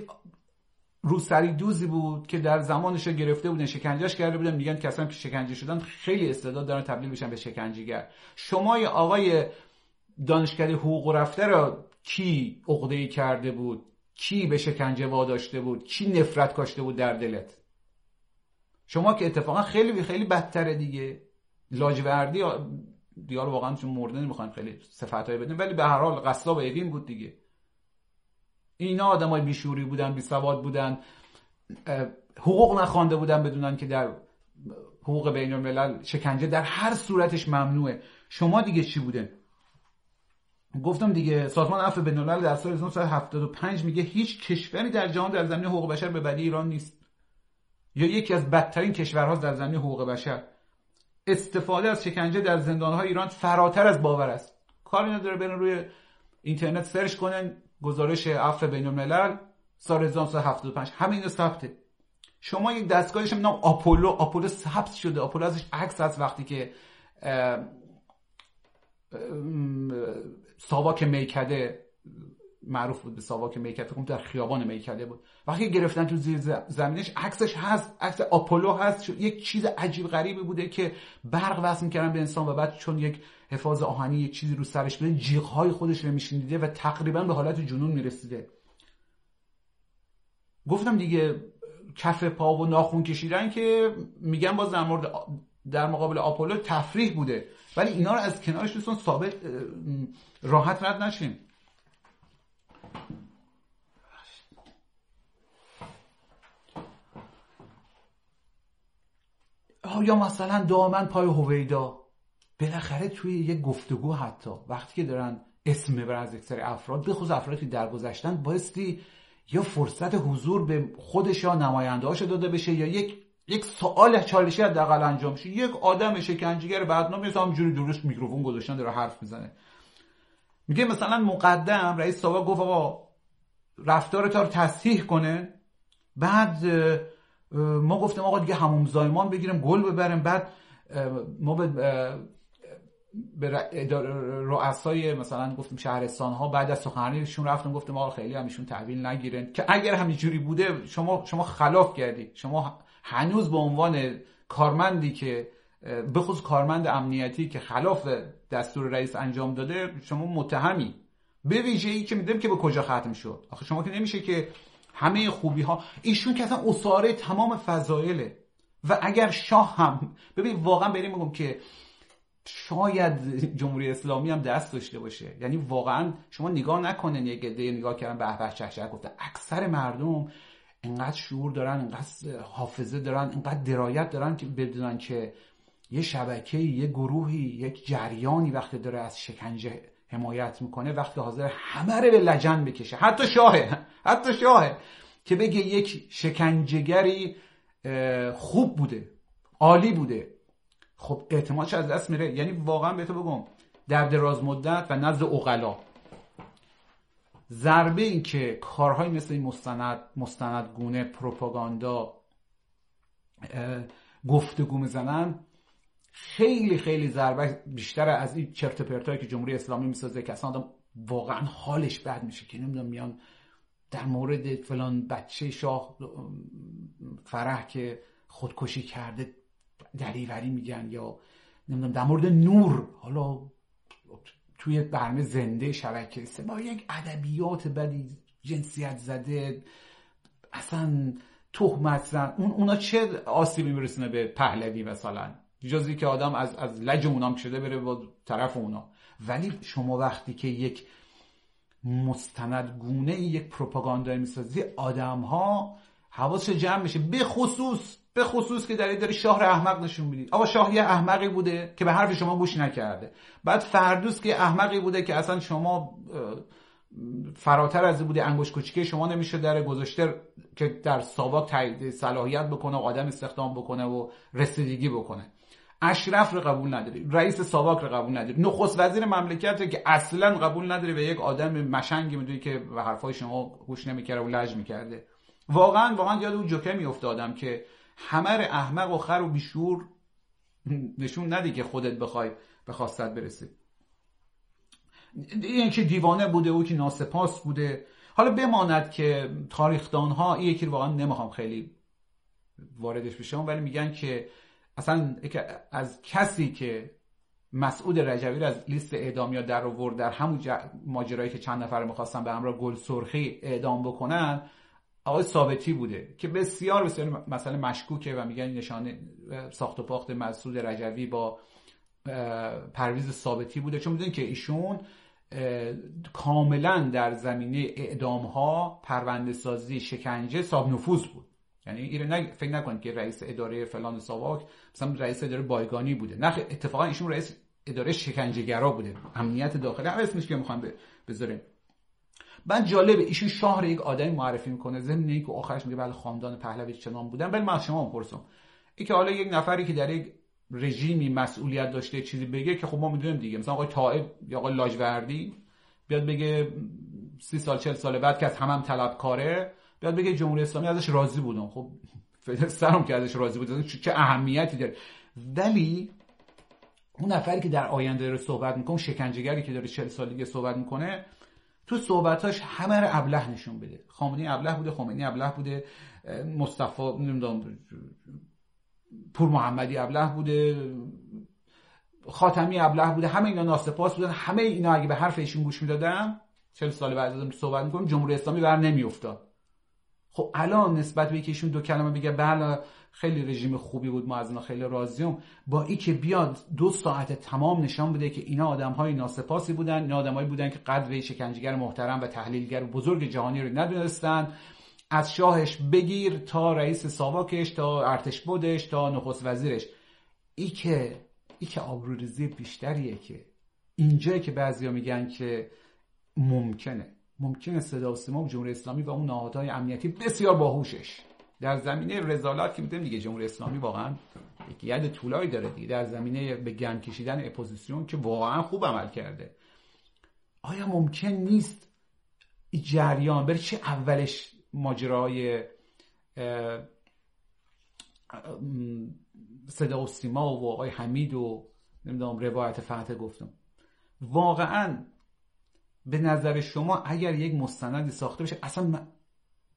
روسری دوزی بود که در زمانش رو گرفته بودن، شکنجهش کرده بودن، میگن کسایی که شکنجه شدن خیلی استعداد دارن تبدیل بشن به شکنجهگر. شما یه آقای دانشکده حقوق و رفته را کی عقده‌ای کرده بود؟ کی به شکنجه واداشته بود؟ کی نفرت کاشته بود در دلت؟ شما که اتفاقا خیلی خیلی بدتره دیگه. لاجوردی دیار واقعا چون مرده نمیخوایم خیلی صفاتایی بدیم، ولی به هر حال قصاب اوین بود دیگه. اینا آدمای بیشوری بودن، بیسواد بودن، حقوق نخوانده بودن، بدونن که در حقوق بین الملل شکنجه در هر صورتش ممنوعه. شما دیگه چی بوده؟ گفتم دیگه سازمان عفو بین الملل در سال 1975 میگه هیچ کشوری در جهان در زمینه حقوق بشر به بدی ایران نیست، یا یکی از بدترین کشورهاست در زمینه حقوق بشر. استفاده از شکنجه در زندان‌های ایران فراتر از باور است. کاری نداره برن روی اینترنت سرچ کنن گزارش عفو بین‌الملل سال 1975، همه اینا ثبته. شما یک دستگاهش به نام آپولو ثبت شده، آپولو ازش عکس از وقتی که ساواک میکده معروف بود به ساواک میکله، فکر در خیابان میکله بود. وقتی گرفتن تو زیر زمینش عکسش هست، عکس آپولو هست، یک چیز عجیب غریبی بوده که برق وصل می‌کردن به انسان و بعد چون یک حفاظ آهنی یک چیزی رو سرش بده جیغ‌های خودش رو میشنیده و تقریبا به حالت جنون میرسیده. گفتم دیگه کف پا و ناخون کشیدن که میگن باز در مقابل آپولو تفریح بوده، ولی اینا رو از کنارش دوستان ثابت راحت رد نشیم. یا مثلا دامن پای هویدا، بالاخره توی یک گفتگو حتی وقتی که دارن اسم میبرن از اکثر افراد، به خصوص افرادی که درگذشتن، بایستی یا فرصت حضور به خودش یا نماینده‌هاش داده بشه یا یک سوال چالشی حداقل انجام شه. یک آدم شکنجهگر بدنامی همجوری درست میکروفون گذاشتن داره حرف میزنه. میگه مثلا مقدم رئیس ساواک گفت آقا رفتار تا رو تصحیح کنه، بعد ما گفتیم آقا دیگه حموم زایمان بگیریم گل ببریم، بعد ما به رؤسای مثلا گفتیم شهرستان ها بعد از سخنرانیشون رفتیم گفتیم آقا خیلی هم ایشون تحویل نگیرن، که اگر همینجوری بوده شما خلاف کردی، شما هنوز به عنوان کارمندی که به خصوص کارمند امنیتی که خلاف دستور رئیس انجام داده شما متهمی، به ویژه ای که میدونم که به کجا ختم شد. آخه شما که نمیشه که همه خوبی ها، ایشون که اصلا اساره تمام فضایله. و اگر شاه هم ببین واقعا بریم میگم که شاید جمهوری اسلامی هم دست داشته باشه، یعنی واقعا شما نگاه نکنین یک عده نگاه کردن به به چهچه گفتن، اکثر مردم اینقدر شعور دارن، اینقدر حافظه دارن، اینقدر درایت دارن که بدونن که یه شبکه، یه گروهی، یک جریانی وقتی داره از شکنجه حمایت میکنه وقتی حاضر همه رو به لجن بکشه، حتی شاهه که بگه یک شکنجهگری خوب بوده، عالی بوده، خب اعتمادش از دست میره. یعنی واقعا بهت بگم در دراز مدت و نزد عقلا ضربه این که کارهای مثل این مستندگونه پروپاگاندا گفتگو میزنن خیلی خیلی ضربه بیشتر از این چرت و پرتایی که جمهوری اسلامی میسازه که اصلا آدم واقعا حالش بد میشه که نمیدونم میان در مورد فلان بچه شاه فرح که خودکشی کرده دریوری میگن، یا نمیدونم در مورد نور حالا توی برنامه زنده شبکه سه با یک ادبیات بدی جنسیت زده اصلا تهمت زن، اونا چه آسیبی میرسونه به پهلوی مثلا، جزی که آدم از لج اونام شده بره با طرف اونا. ولی شما وقتی که یک مستندگونه یک پروپاگاندای میسازی آدم ها حواسش جمع میشه، به خصوص که داری شاه را احمق نشون میدید. آقا شاه یه احمقی بوده که به حرف شما گوش نکرده، بعد فردوست که احمقی بوده که اصلا شما فراتر از بوده، انگوش کوچیکه شما نمیشه در گذاشته که در ساواک تایید صلاحیت بکنه و آدم استخدام بکنه و رسیدگی بکنه. اشرف رو قبول نداری، رئیس ساواک رو قبول نداری، نخست وزیر مملکت که اصلا قبول نداری، به یک آدم مشنگی میدونی که به حرفای شما گوش نمیکره و لج میکرده. واقعا یاد اون جوکه میافتادم که همه رو احمق و خر و بیشور نشون ندی که خودت بخوای به خواستت برسی. این که دیوانه بوده و که ناسپاس بوده. حالا بماند که تاریخدان ها این یکی رو واقعا نمیخوام خیلی واردش بشم، ولی میگن که اصلا از کسی که مسعود رجوی رو از لیست اعدامیا در آورد در همون ماجرایی که چند نفر میخواستن به همراه گل سرخی اعدام بکنن، آقای ثابتی بوده که بسیار بسیار مسئله مشکوکه و میگن نشانه ساخت و پاخت مسعود رجوی با پرویز ثابتی بوده، چون میدونن که ایشون کاملا در زمینه اعدام ها، پرونده سازی، شکنجه صاحب نفوذ بود. یعنی فکر نکنید که رئیس اداره فلان ساواک مثلا رئیس اداره بایگانی بوده، نه، اتفاقا ایشون رئیس اداره شکنجهگرا بوده، امنیت داخلی، هر اسمش که میخوام بذاریم. بعد جالبه ایشون شاه رو یک آدمی معرفی میکنه ضمن اینکه آخرش میگه بله خاندان پهلوی چنان بودن. ولی من از شما میپرسم اینکه حالا یک نفری که در یک رژیمی مسئولیت داشته چیزی بگه که خب ما میدونیم دیگه، مثلا آقای طائب یا آقای لاجوردی بیاد بگه 30 سال 40 سال بعد که از همم طلبکاره بیاد بگه جمهوری اسلامی ازش راضی بودن، خب سرم که ازش راضی بودن چه اهمیتی داره. ولی اون نفری که در آینده رو صحبت میکنه، شکنجهگری که داره 40 سالگی صحبت میکنه، تو صحبتاش همه رو ابله نشون بده. خامنهای ابله بوده، خمینی ابله بوده، مصطفی نمیدونم پور محمدی ابله بوده، خاتمی ابله بوده، همه اینا ناسپاس بودن. همه اینا اگه به حرف ایشون گوش میدادم 40 سال بعد از اون صحبت می‌کنم جمهوری اسلامی بر نمیافتاد. خب الان نسبت به اینکه ایشون دو کلمه بگه بله خیلی رژیم خوبی بود ما از اینا خیلی راضی‌ام، با اینکه بیاد دو ساعت تمام نشان بده که اینا آدم‌های ناسپاسی بودن، اینا آدمایی بودن که قدر شکنجهگر محترم و تحلیلگر بزرگ جهانی رو ندونستن، از شاهش بگیر تا رئیس ساواکش تا ارتش بودش تا نخست وزیرش، ای که آبروریزی بیشتریه. که اینجایی که بعضیا میگن که ممکنه صدا و سیما جمهوری اسلامی و اون نهادهای امنیتی بسیار باهوشش در زمینه رذالت که میگم دیگه جمهوری اسلامی واقعا یک ید طولایی داره دیگه، در زمینه به گند کشیدن اپوزیسیون که واقعا خوب عمل کرده، آیا ممکن نیست این جریان بر چه اولش ماجرای صدا و سیما و آقای حمید و نمیدونم روایت فتح گفتم؟ واقعا به نظر شما اگر یک مستندی ساخته بشه اصلا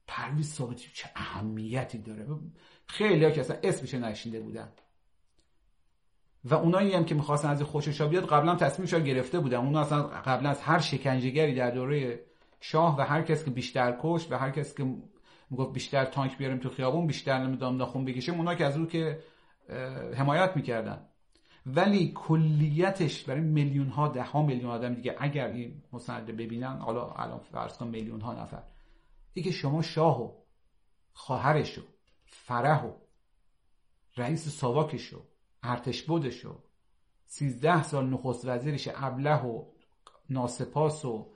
پرویز ثابتی چه اهمیتی داره؟ خیلی‌ها که اصلا اسمش نشینده بودن و اونایی هم که می‌خواستن از خوشش بیاد قبلا تصمیمش رو گرفته بودن. اونا اصلا قبلا از هر شکنجهگری در دوره شاه و هر کس که بیشتر کش و هر کس که میگفت بیشتر تانک بیاریم تو خیابون، بیشتر نمیدونم ناخن بکشیم، اونا که از اون که حمایت می‌کردن. ولی کلیتش برای میلیون ها ده ها میلیون آدم دیگه اگر این مستند ببینن، حالا الان فرض کن میلیون ها نفر دیگه، شما شاه و خواهرش و فرح و رئیس ساواکش و ارتش بودش و 13 سال نخست وزیرش ابله و ناسپاس و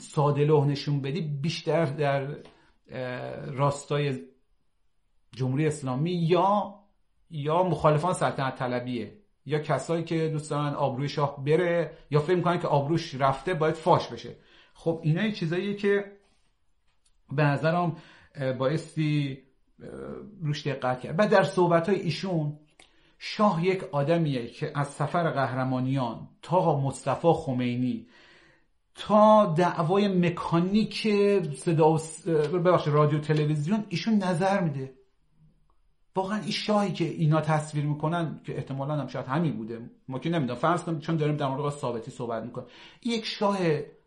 ساده‌لوح نشون بدی، بیشتر در راستای جمهوری اسلامی یا مخالفان سلطنت طلبیه یا کسایی که دوست دارن آبروی شاه بره یا فکر میکنن که آبروش رفته باید فاش بشه. خب اینا یه چیزاییه که به نظرم بایستی روش دقت کرد. بعد در صحبت‌های ایشون شاه یک آدمیه که از سفر قهرمانیان تا مصطفی خمینی تا دعوای مکانیک رادیو تلویزیون ایشون نظر میده. واقعا این شاهی که اینا تصویر میکنن که احتمالاً هم شاید همین بوده، ما که نمیدونم، فرض کنم چون داریم در مورد ثابتی صحبت میکنیم، یک شاه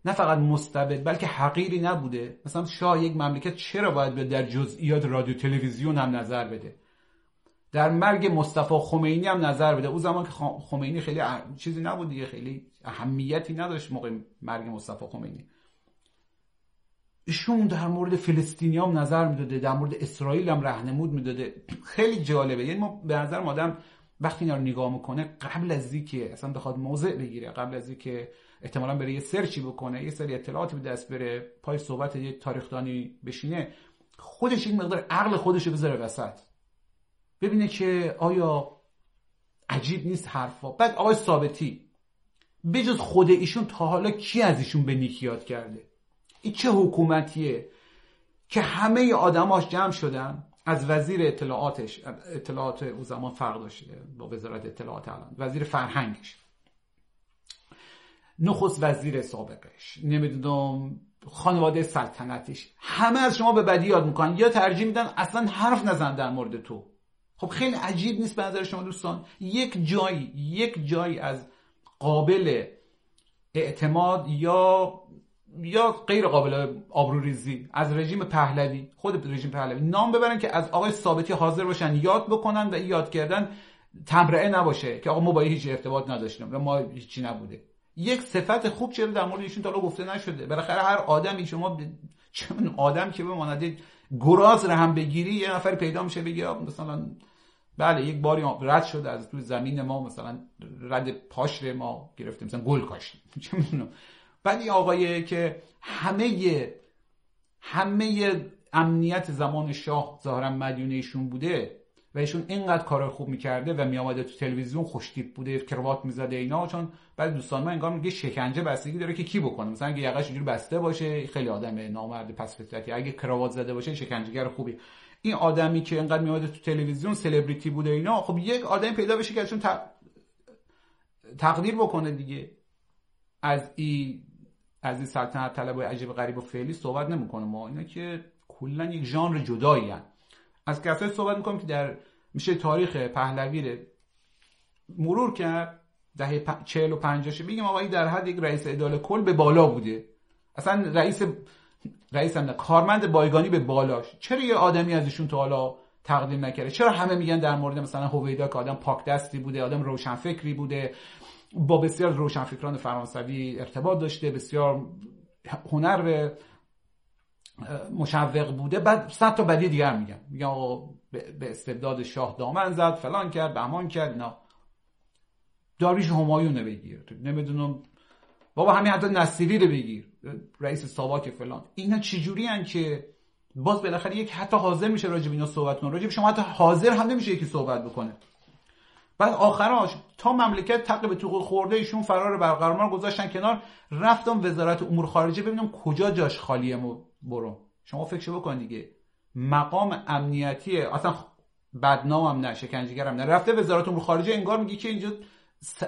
نه فقط مستبد بلکه حقیری نبوده. مثلا شاه یک مملکت چرا باید به در جزئیات رادیو تلویزیون هم نظر بده، در مرگ مصطفی خمینی هم نظر بده؟ اون زمان که خمینی خیلی چیزی نبود دیگه، خیلی اهمیتی نداشت موقع مرگ مصطفی خمینی. ایشون در مورد فلسطینیا هم نظر میداده، در مورد اسرائیل هم راهنمود میداده. خیلی جالبه. یعنی ما به نظر آدم وقتی اینا رو نگاه میکنه قبل از اینکه اصلا بخواد موضع بگیره، قبل از اینکه احتمالاً بره یه سرچی بکنه، یه سری اطلاعاتی به دست بره، پای صحبت یه تاریخ‌دانی بشینه، خودش یک مقدار عقل خودش رو بذاره وسط، ببینه که آیا عجیب نیست حرفا. بعد آقای ثابتی بجز خود ایشون تا حالا کی از ایشون به نیکی یاد کرده؟ این چه حکومتیه که همه آدماش جمع شدن؟ از وزیر اطلاعات اون زمان فرق داشت با وزارت اطلاعات الان، وزیر فرهنگش، نخست وزیر سابقش، نمیدونم خانواده سلطنتش، همه از شما به بدی یاد میکنن یا ترجیح میدن اصلا حرف نزن در مورد تو. خب خیلی عجیب نیست به نظر شما دوستان؟ یک جایی از قابل اعتماد یا غیر قابل آبروریزی از رژیم پهلوی، خود رژیم پهلوی نام ببرن که از آقای ثابتی حاضر باشن یاد بکنن و این یاد کردن تبرئه نباشه که آقا ما با هیچ ارتباط نداشتیم و ما هیچی نبوده. یک صفت خوب چرا در مورد ایشون تا حالا گفته نشده؟ بالاخره هر آدمی، شما چون آدم که به مانند گراز رو هم بگیری یه نفر پیدا میشه بگه مثلا بله یک باری رد شد از تو زمین ما، مثلا رد پاشر ما گرفته، مثلا گل کاشتیم، چه میدونم. بعد این آقایی که همه امنیت زمان شاه ظاهراً مدیونه ایشون بوده و ایشون اینقدر کارای خوب میکرده و میامده تو تلویزیون خوشتیپ بوده، کروات میزده اینا، چون بعد دوستان من انگار میگه شکنجه بستگی داره که کی بکنه. مثلا اگه یقش اینجوری بسته باشه خیلی آدم نامرد پس فطرتی، اگه کروات زده باشه شکنجهگر خوبی. این آدمی که اینقدر میامده تو تلویزیون سلبریتی بوده اینا، خب یک آدمی پیدا بشه که ازشون تقدیر بکنه دیگه. از این از این سلطنت طلبای عجیب غریب و فعلی صحبت نمی‌کنه، ما اینا که کلا یک ژانر جدایی ان. از کسایی صحبت می‌کنیم که در میشه تاریخ پهلوی رو مرور کرد، دهه 40 و 50 میگیم آقا این در حد یک رئیس عدال کل به بالا بوده، اصلا رئیس هم نه، کارمند بایگانی به بالاش. چرا یه آدمی ازشون تا حالا تقدیم نکرده؟ چرا همه میگن در مورد مثلا هویدا که آدم پاک دستی بوده، آدم روشنفکری بوده، با بسیار روشنفکران فرانسوی ارتباط داشته، بسیار هنر مشوق بوده، بعد صد تا بدی دیگر میگن آقا به استبداد شاه دامن زد، فلان کرد، بهمان کرد. نه، داریش همایون رو بگیر، نمیدونم بابا همین حتی نصیری رو بگیر، رئیس ساواک فلان. اینا چجوری ان که باز بالاخره یک حتی حاضر میشه راجع به اینا صحبت کنه، راجع به شما حتی حاضر هم نمیشه یکی صحبت بکنه. بعد آخراش تا مملکت تقریبا به توق خورده ایشون فرار برقرار گذاشتن کنار، رفتم وزارت امور خارجه ببینم کجا جاش خالیه. برو شما فکر بکن دیگه، مقام امنیتی اصلا بدنامم نه، شکنجهگرم نه، رفته وزارت امور خارجه انگار میگه که اینجا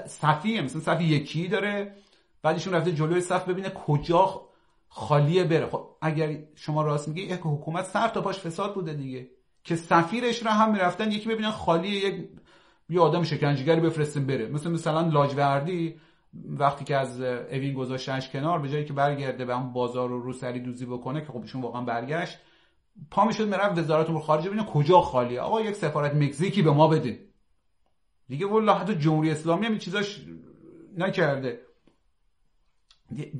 صفیه، مثلا صف یکی داره، بعدشون رفته جلوی صف ببینه کجا خالیه بره. خب اگر شما راست میگی یک حکومت سر تا پاش فساد بوده دیگه، که سفیرش رو هم میرفتن یکی ببینن خالیه، یک یه آدم شکنجهگری بفرستن بره. مثلا لاجوردی وقتی که از اوین گذاشتنش کنار، به جایی که برگرده به اون بازار رو روسری دوزی بکنه که خب ایشون واقعا برگشت، پا میشد میرفت وزارت امور خارجه ببینه کجا خالیه. آقا یک سفارت مکزیکی به ما بده دیگه، والله حتی جمهوری اسلامی هم چیزاش نکرده.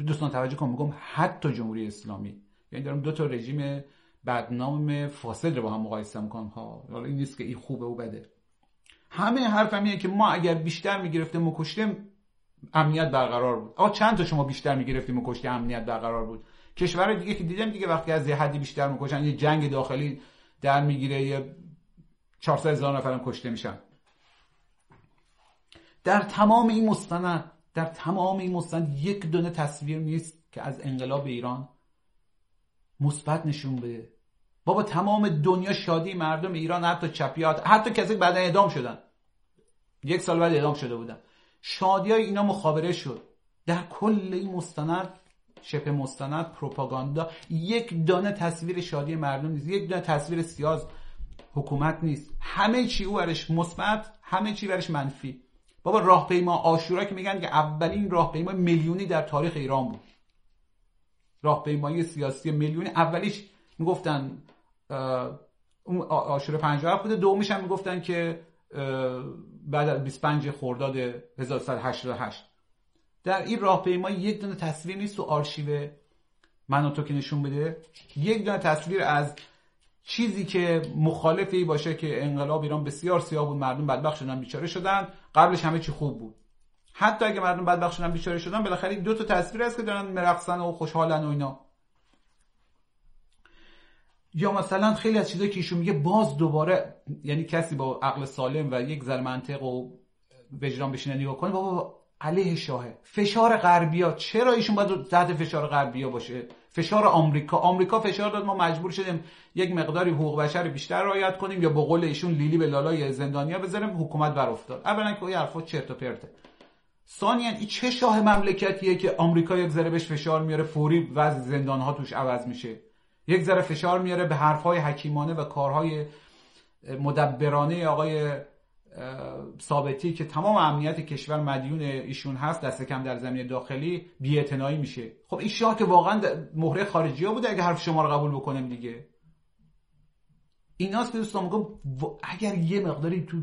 دوستان توجه کن، میگم حتی جمهوری اسلامی، یعنی دارم دو تا رژیم بدنام فاسد رو با هم مقایسه میکنم ها، حالا این نیست که این خوبه و بده. همه حرفمیه که ما اگر بیشتر میگرفتیم و کشتیم امنیت برقرار بود. آقا چند تا شما بیشتر میگرفتیم و کشتیم امنیت برقرار بود؟ کشور دیگه که دیدم دیگه، وقتی از یه حدی بیشتر میکشن یه جنگ داخلی در میگیره، یه 400,000 نفرم کشته میشن. در تمام این مستند یک دونه تصویر نیست که از انقلاب ایران مثبت نشون بده. بابا تمام دنیا شادی مردم ایران، حتی چپیات، حتی کسی بعد اعدام شدن، یک سال بعد اعدام شده بودن، شادیای اینا مخابره شد. در کل این مستند، شبه مستند، پروپاگاندا، یک دانه تصویر شادی مردم نیست، یک دانه تصویر سیاست حکومت نیست. همه چی او برش مثبت، همه چی برش منفی. بابا راهپیما عاشورا که میگن که اولین راهپیما میلیونی در تاریخ ایران بود، راهپیمایی سیاسی میلیونی، اولیش میگفتن عاشورا 57 بوده، دومیش هم میگفتن که بعد از 25 خرداد 1388. در این راهپیما یک دونه تصویر نیست تو آرشیو مناطق که نشون بده، یک دونه تصویر از چیزی که مخالفی باشه که انقلاب ایران بسیار سیاه بود، مردم بدبخت شدن، بیچاره شدن، قبلش همه چی خوب بود. حتی اگه مردم بدبخت شدن، بیچاره شدن، بالاخره دو تا تصویر هست که دارن مرقصن و خوشحالن و اینا. یا مثلا خیلی از چیزایی که ایشون میگه باز دوباره، یعنی کسی با عقل سالم و یک ذره منطق و وجدان بشینه نگاه کنه، بابا علیه شاهه، فشار غربیا. چرا ایشون باید تحت فشار غربیا باشه؟ فشار آمریکا فشار داد، ما مجبور شدیم یک مقداری حقوق بشر بیشتر رعایت کنیم، یا به قول ایشون لیلی به لالای زندانیا بذاریم، حکومت بر افتاد. اولا که این حرفا چرت و پرته، ثانیا این چه شاه مملکتیه که آمریکا یک ذره بهش فشار میاره فوری وضع زندانها توش عوض میشه، یک ذره فشار میاره به حرفهای حکیمانه و کارهای مدبرانه آقای ثابتی که تمام امنیت کشور مدیون ایشون هست، دست کم در زمینه داخلی بی‌اعتنایی میشه. خب این شاه که واقعا مهره خارجی‌ها بوده، اگه حرف شما رو قبول بکنم دیگه. ایناست که دوستان میگم اگر یه مقداری تو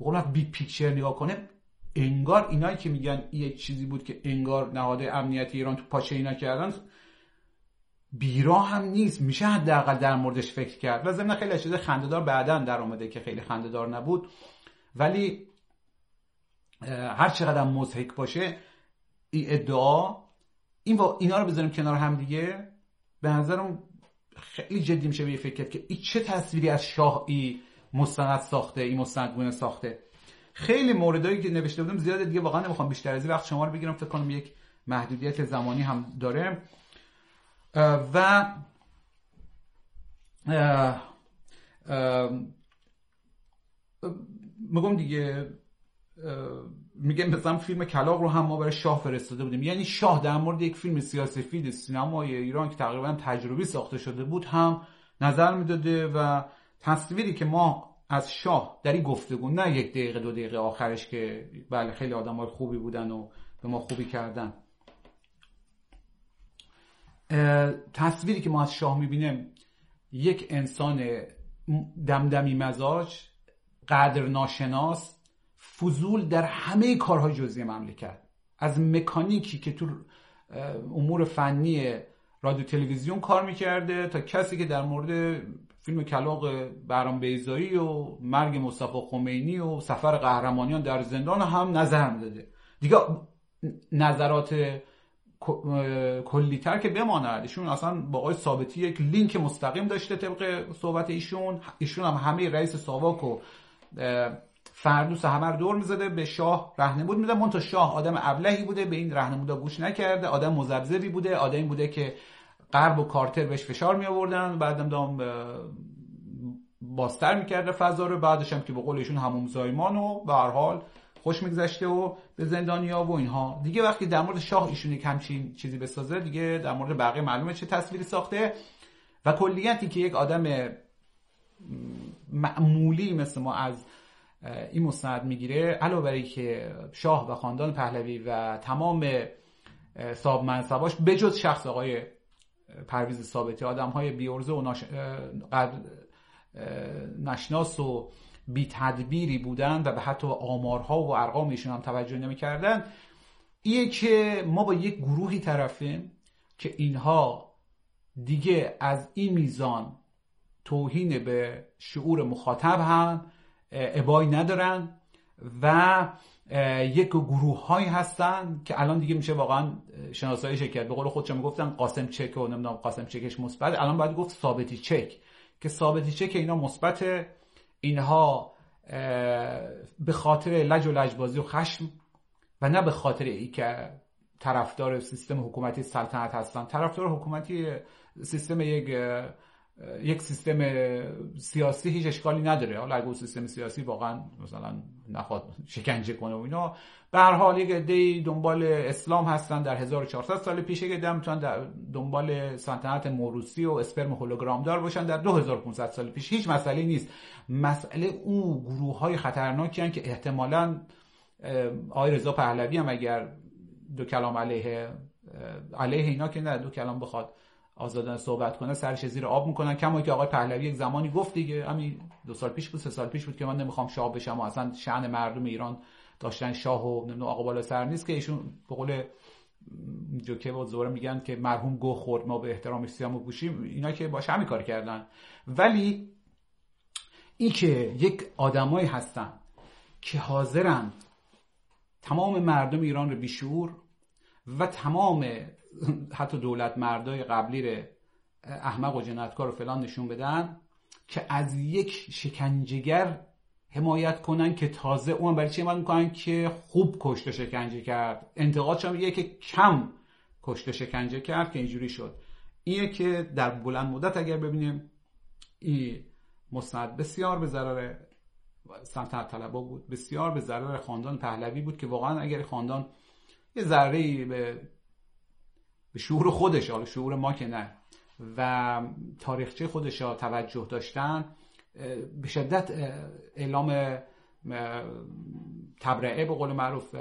بقولم بیگ پیکچر نگاه کنه، انگار اینایی که میگن یه چیزی بود که انگار نهاده امنیتی ایران تو پاچه اینا کردن، بیراه هم نیست، میشه حداقل در موردش فکر کرد. و ضمن خیلی چیزا خنده‌دار بعداً در اومده که خیلی خنده‌دار نبود، ولی هر چقدر مضحک باشه این ادعا، اینا رو بذاریم کنار هم دیگه، به نظرم خیلی جدی میشه به فکر کرد که این چه تصویری از شاه این مستند ساخته، این مستندگونه ساخته. خیلی موردایی که نوشته بودم زیاده دیگه، واقعا نمیخوام بیشتر از این وقت شما رو بگیرم، فکر کنم یک محدودیت زمانی هم داره. و میگم دیگه میگه مثلا فیلم کلاغ رو هم ما برای شاه فرستاده بودیم. یعنی شاه در مورد یک فیلم سیاسفید سینمای ایران که تقریبا تجربی ساخته شده بود هم نظر میداده و تصویری که ما از شاه در این گفتگو، نه یک دقیقه دو دقیقه آخرش که بله خیلی آدمای خوبی بودن و به ما خوبی کردن، تصویری که ما از شاه میبینیم یک انسان دمدمی مزاج، قدر ناشناس، فضول در همه کارهای جزئی مملکت، از مکانیکی که تو امور فنی رادیو تلویزیون کار میکرده تا کسی که در مورد فیلم کلاغ برام بیضایی و مرگ مصطفی خمینی و سفر قهرمانیان در زندان هم نظر میداده. دیگه نظرات کلی‌تر که بماند، ایشون اصلا با آقای ثابتی یک لینک مستقیم داشته طبق صحبت ایشون. ایشون هم همه رئیس ساواک و فردوست همه رو دور می‌زده، به شاه رهنمود می‌داد. منتها شاه آدم ابلهی بوده، به این رهنمودا گوش نکرده، آدم مذبذبی بوده، آدمی بوده که غرب و کارتر بهش فشار می‌آوردن، بعدم دام باستر می‌کرده فضا رو، بعدش هم که به قول ایشون هموم زایمان و به هر حال خوش می‌گذشته و به زندانیا و اینها. دیگه وقتی در مورد شاه ایشون یک همچین چیزی بسازه، دیگه در مورد بقیه معلومه چه تصویری ساخته. و کلیتی که یک آدم معمولی مثل ما از این مستند میگیره، علاوه بر اینکه شاه و خاندان پهلوی و تمام صاحب منصباش به جز شخص آقای پرویز ثابتی، آدم‌های بی‌عرضه و نشناس و بی تدبیری بودن و به حتی آمارها و ارقامشون هم توجه نمی‌کردن. اینه که ما با یک گروهی طرفیم که اینها دیگه از این میزان توهین به شعور مخاطب هم ابایی ندارن و یک گروه هایی هستن که الان دیگه میشه واقعا شناساییش کرد. به قول خودشون میگفتن قاسم چک و نمیدونم قاسم چکش مثبت، الان باید گفت ثابتی چک، که ثابتی چک اینا مثبته. اینها به خاطر لج و لجبازی و خشم و نه به خاطر این که طرفدار سیستم حکومتی سلطنت هستن، طرفدار حکومتی سیستم یک سیستم سیاسی هیچ اشکالی نداره. حالا اگه سیستم سیاسی واقعا مثلا نخواد شکنجه کنه و اینا، به هر حال یک عده‌ای دنبال اسلام هستن در 1400 سال پیش، یک عده میتونن دنبال سلطنت موروثی و اسپرم هولوگرامدار باشن در 2500 سال پیش، هیچ مسئله نیست. مسئله اون گروه‌های خطرناکی هستن که احتمالاً آقای رضا پهلوی هم اگر دو کلام علیه اینا که نه، دو کلام بخواد آزادانه صحبت کنه، سرش زیر آب میکنن. کما که آقای پهلوی یک زمانی گفت دیگه، همین 2 سال پیش بود 3 سال پیش بود که من نمیخوام شاه بشم و اصلا شأن مردم ایران داشتن شاه و نمیدونم آقا بالا سر نیست، که ایشون به قول جوکه و زوره میگن که مرحوم گو خورد ما به احترامش سیامو گوشیم، اینا که باش همین کار کردن. ولی این که یک آدمایی هستن که حاضرن تمام مردم ایران رو بیشعور و تمام حتی دولت مردای قبلی رو احمق و جنایتکار و فلان نشون بدن، که از یک شکنجهگر حمایت کنن که تازه اون برای چی حمایت میکنن که خوب کشته شکنجه کرد، انتقادشون میگه که کم کشته شکنجه کرد که اینجوری شد. اینه که در بلند مدت اگر ببینیم، این مستند بسیار به ضرر سلطنت طلبها بود، بسیار به ضرر خاندان پهلوی بود، که واقعا اگر خاندان یه ذره‌ای به شعور خودش، حالا شعور ما که نه، و تاریخچه خودش را توجه داشتن، به شدت اعلام تبرئه به قول معروف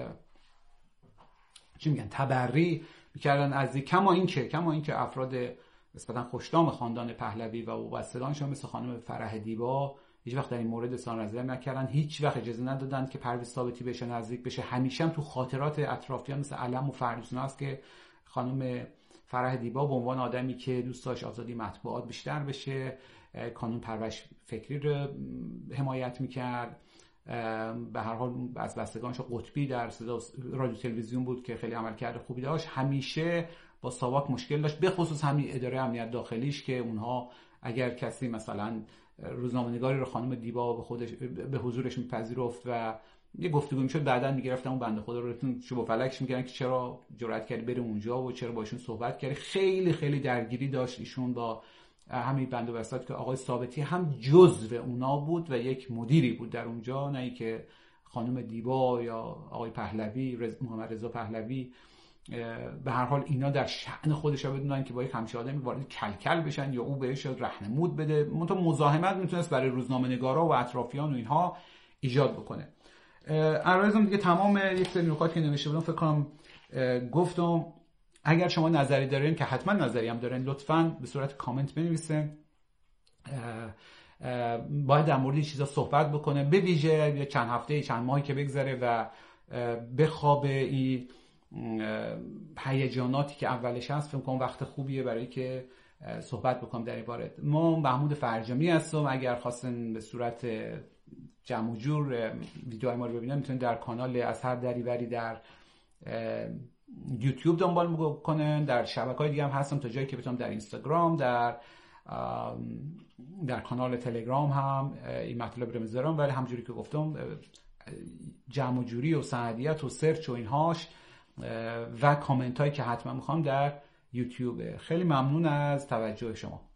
چی میگن تبری میکردن از این. کما اینکه افراد نسبتا خوشدام خاندان پهلوی و وابستگانشون مثل خانم فرح دیبا هیچ وقت در این مورد اظهار نظر نکردن، هیچ وقت اجازه ندادن که پرویز ثابتی بهش نزدیک بشه. همیشه هم تو خاطرات اطرافیان مثل علم و فرزناست که خانم فرح دیبا به عنوان آدمی که دوست داشت آزادی مطبوعات بیشتر بشه، کانون پرورش فکری رو حمایت میکرد. به هر حال از بستگانش قطبی در صدا و رادیو تلویزیون بود که خیلی عملکرد خوبی داشت، همیشه با ساواک مشکل داشت، به خصوص همین اداره امنیت داخلیش که اونها اگر کسی مثلا روزنامه‌نگاری رو خانم دیبا به حضورش میپذیرفت و یه گفتگو میشد، بعداً میگرفتن اون بنده خدا رو چوب و فلکش میکردن که چرا جرأت کردی بری اونجا و چرا باشون صحبت کردی. خیلی خیلی درگیری داشت ایشون با همین بند و بستات که آقای ثابتی هم جزو اونا بود و یک مدیری بود در اونجا، نه اینکه خانم دیبا یا آقای پهلوی، محمد رضا پهلوی، به هر حال اینا در شأن خودشا بدونن که با یک همچین آدمی وارد کلکل بشن یا او بهش رهنمود بده. منتها مزاحمت میتونست برای روزنامه‌نگارا و اطرافیان و اینها ایجاد بکنه. عرایزم دیگه تمام یک سری نکات که نوشته بودم فکر کنم گفتم. اگر شما نظری دارین که حتما نظری هم دارین لطفاً به صورت کامنت بنویسین. باید در مورد چیزا صحبت بکنه، به ویژه چند هفته چند ماهی که بگذره و بخوابه این هیجاناتی که اولش هست، فکر کنم وقت خوبیه برای که صحبت بکنم در این باره. ما محمود فرجی هستم، اگر خواستن به صورت جمع و جور ویدیوهای ما رو ببینن میتونید در کانال اثر دری وری در یوتیوب دنبال بکنن. در شبکه‌های دیگه هم هستم تا جایی که بتونم، در اینستاگرام، در کانال تلگرام هم این مطلب رو میذارم. ولی همجوری که گفتم جمع و جوری و سندیت و سرچ و اینهاش و کامنت هایی که حتما میخوام در یوتیوب. خیلی ممنون از توجه شما.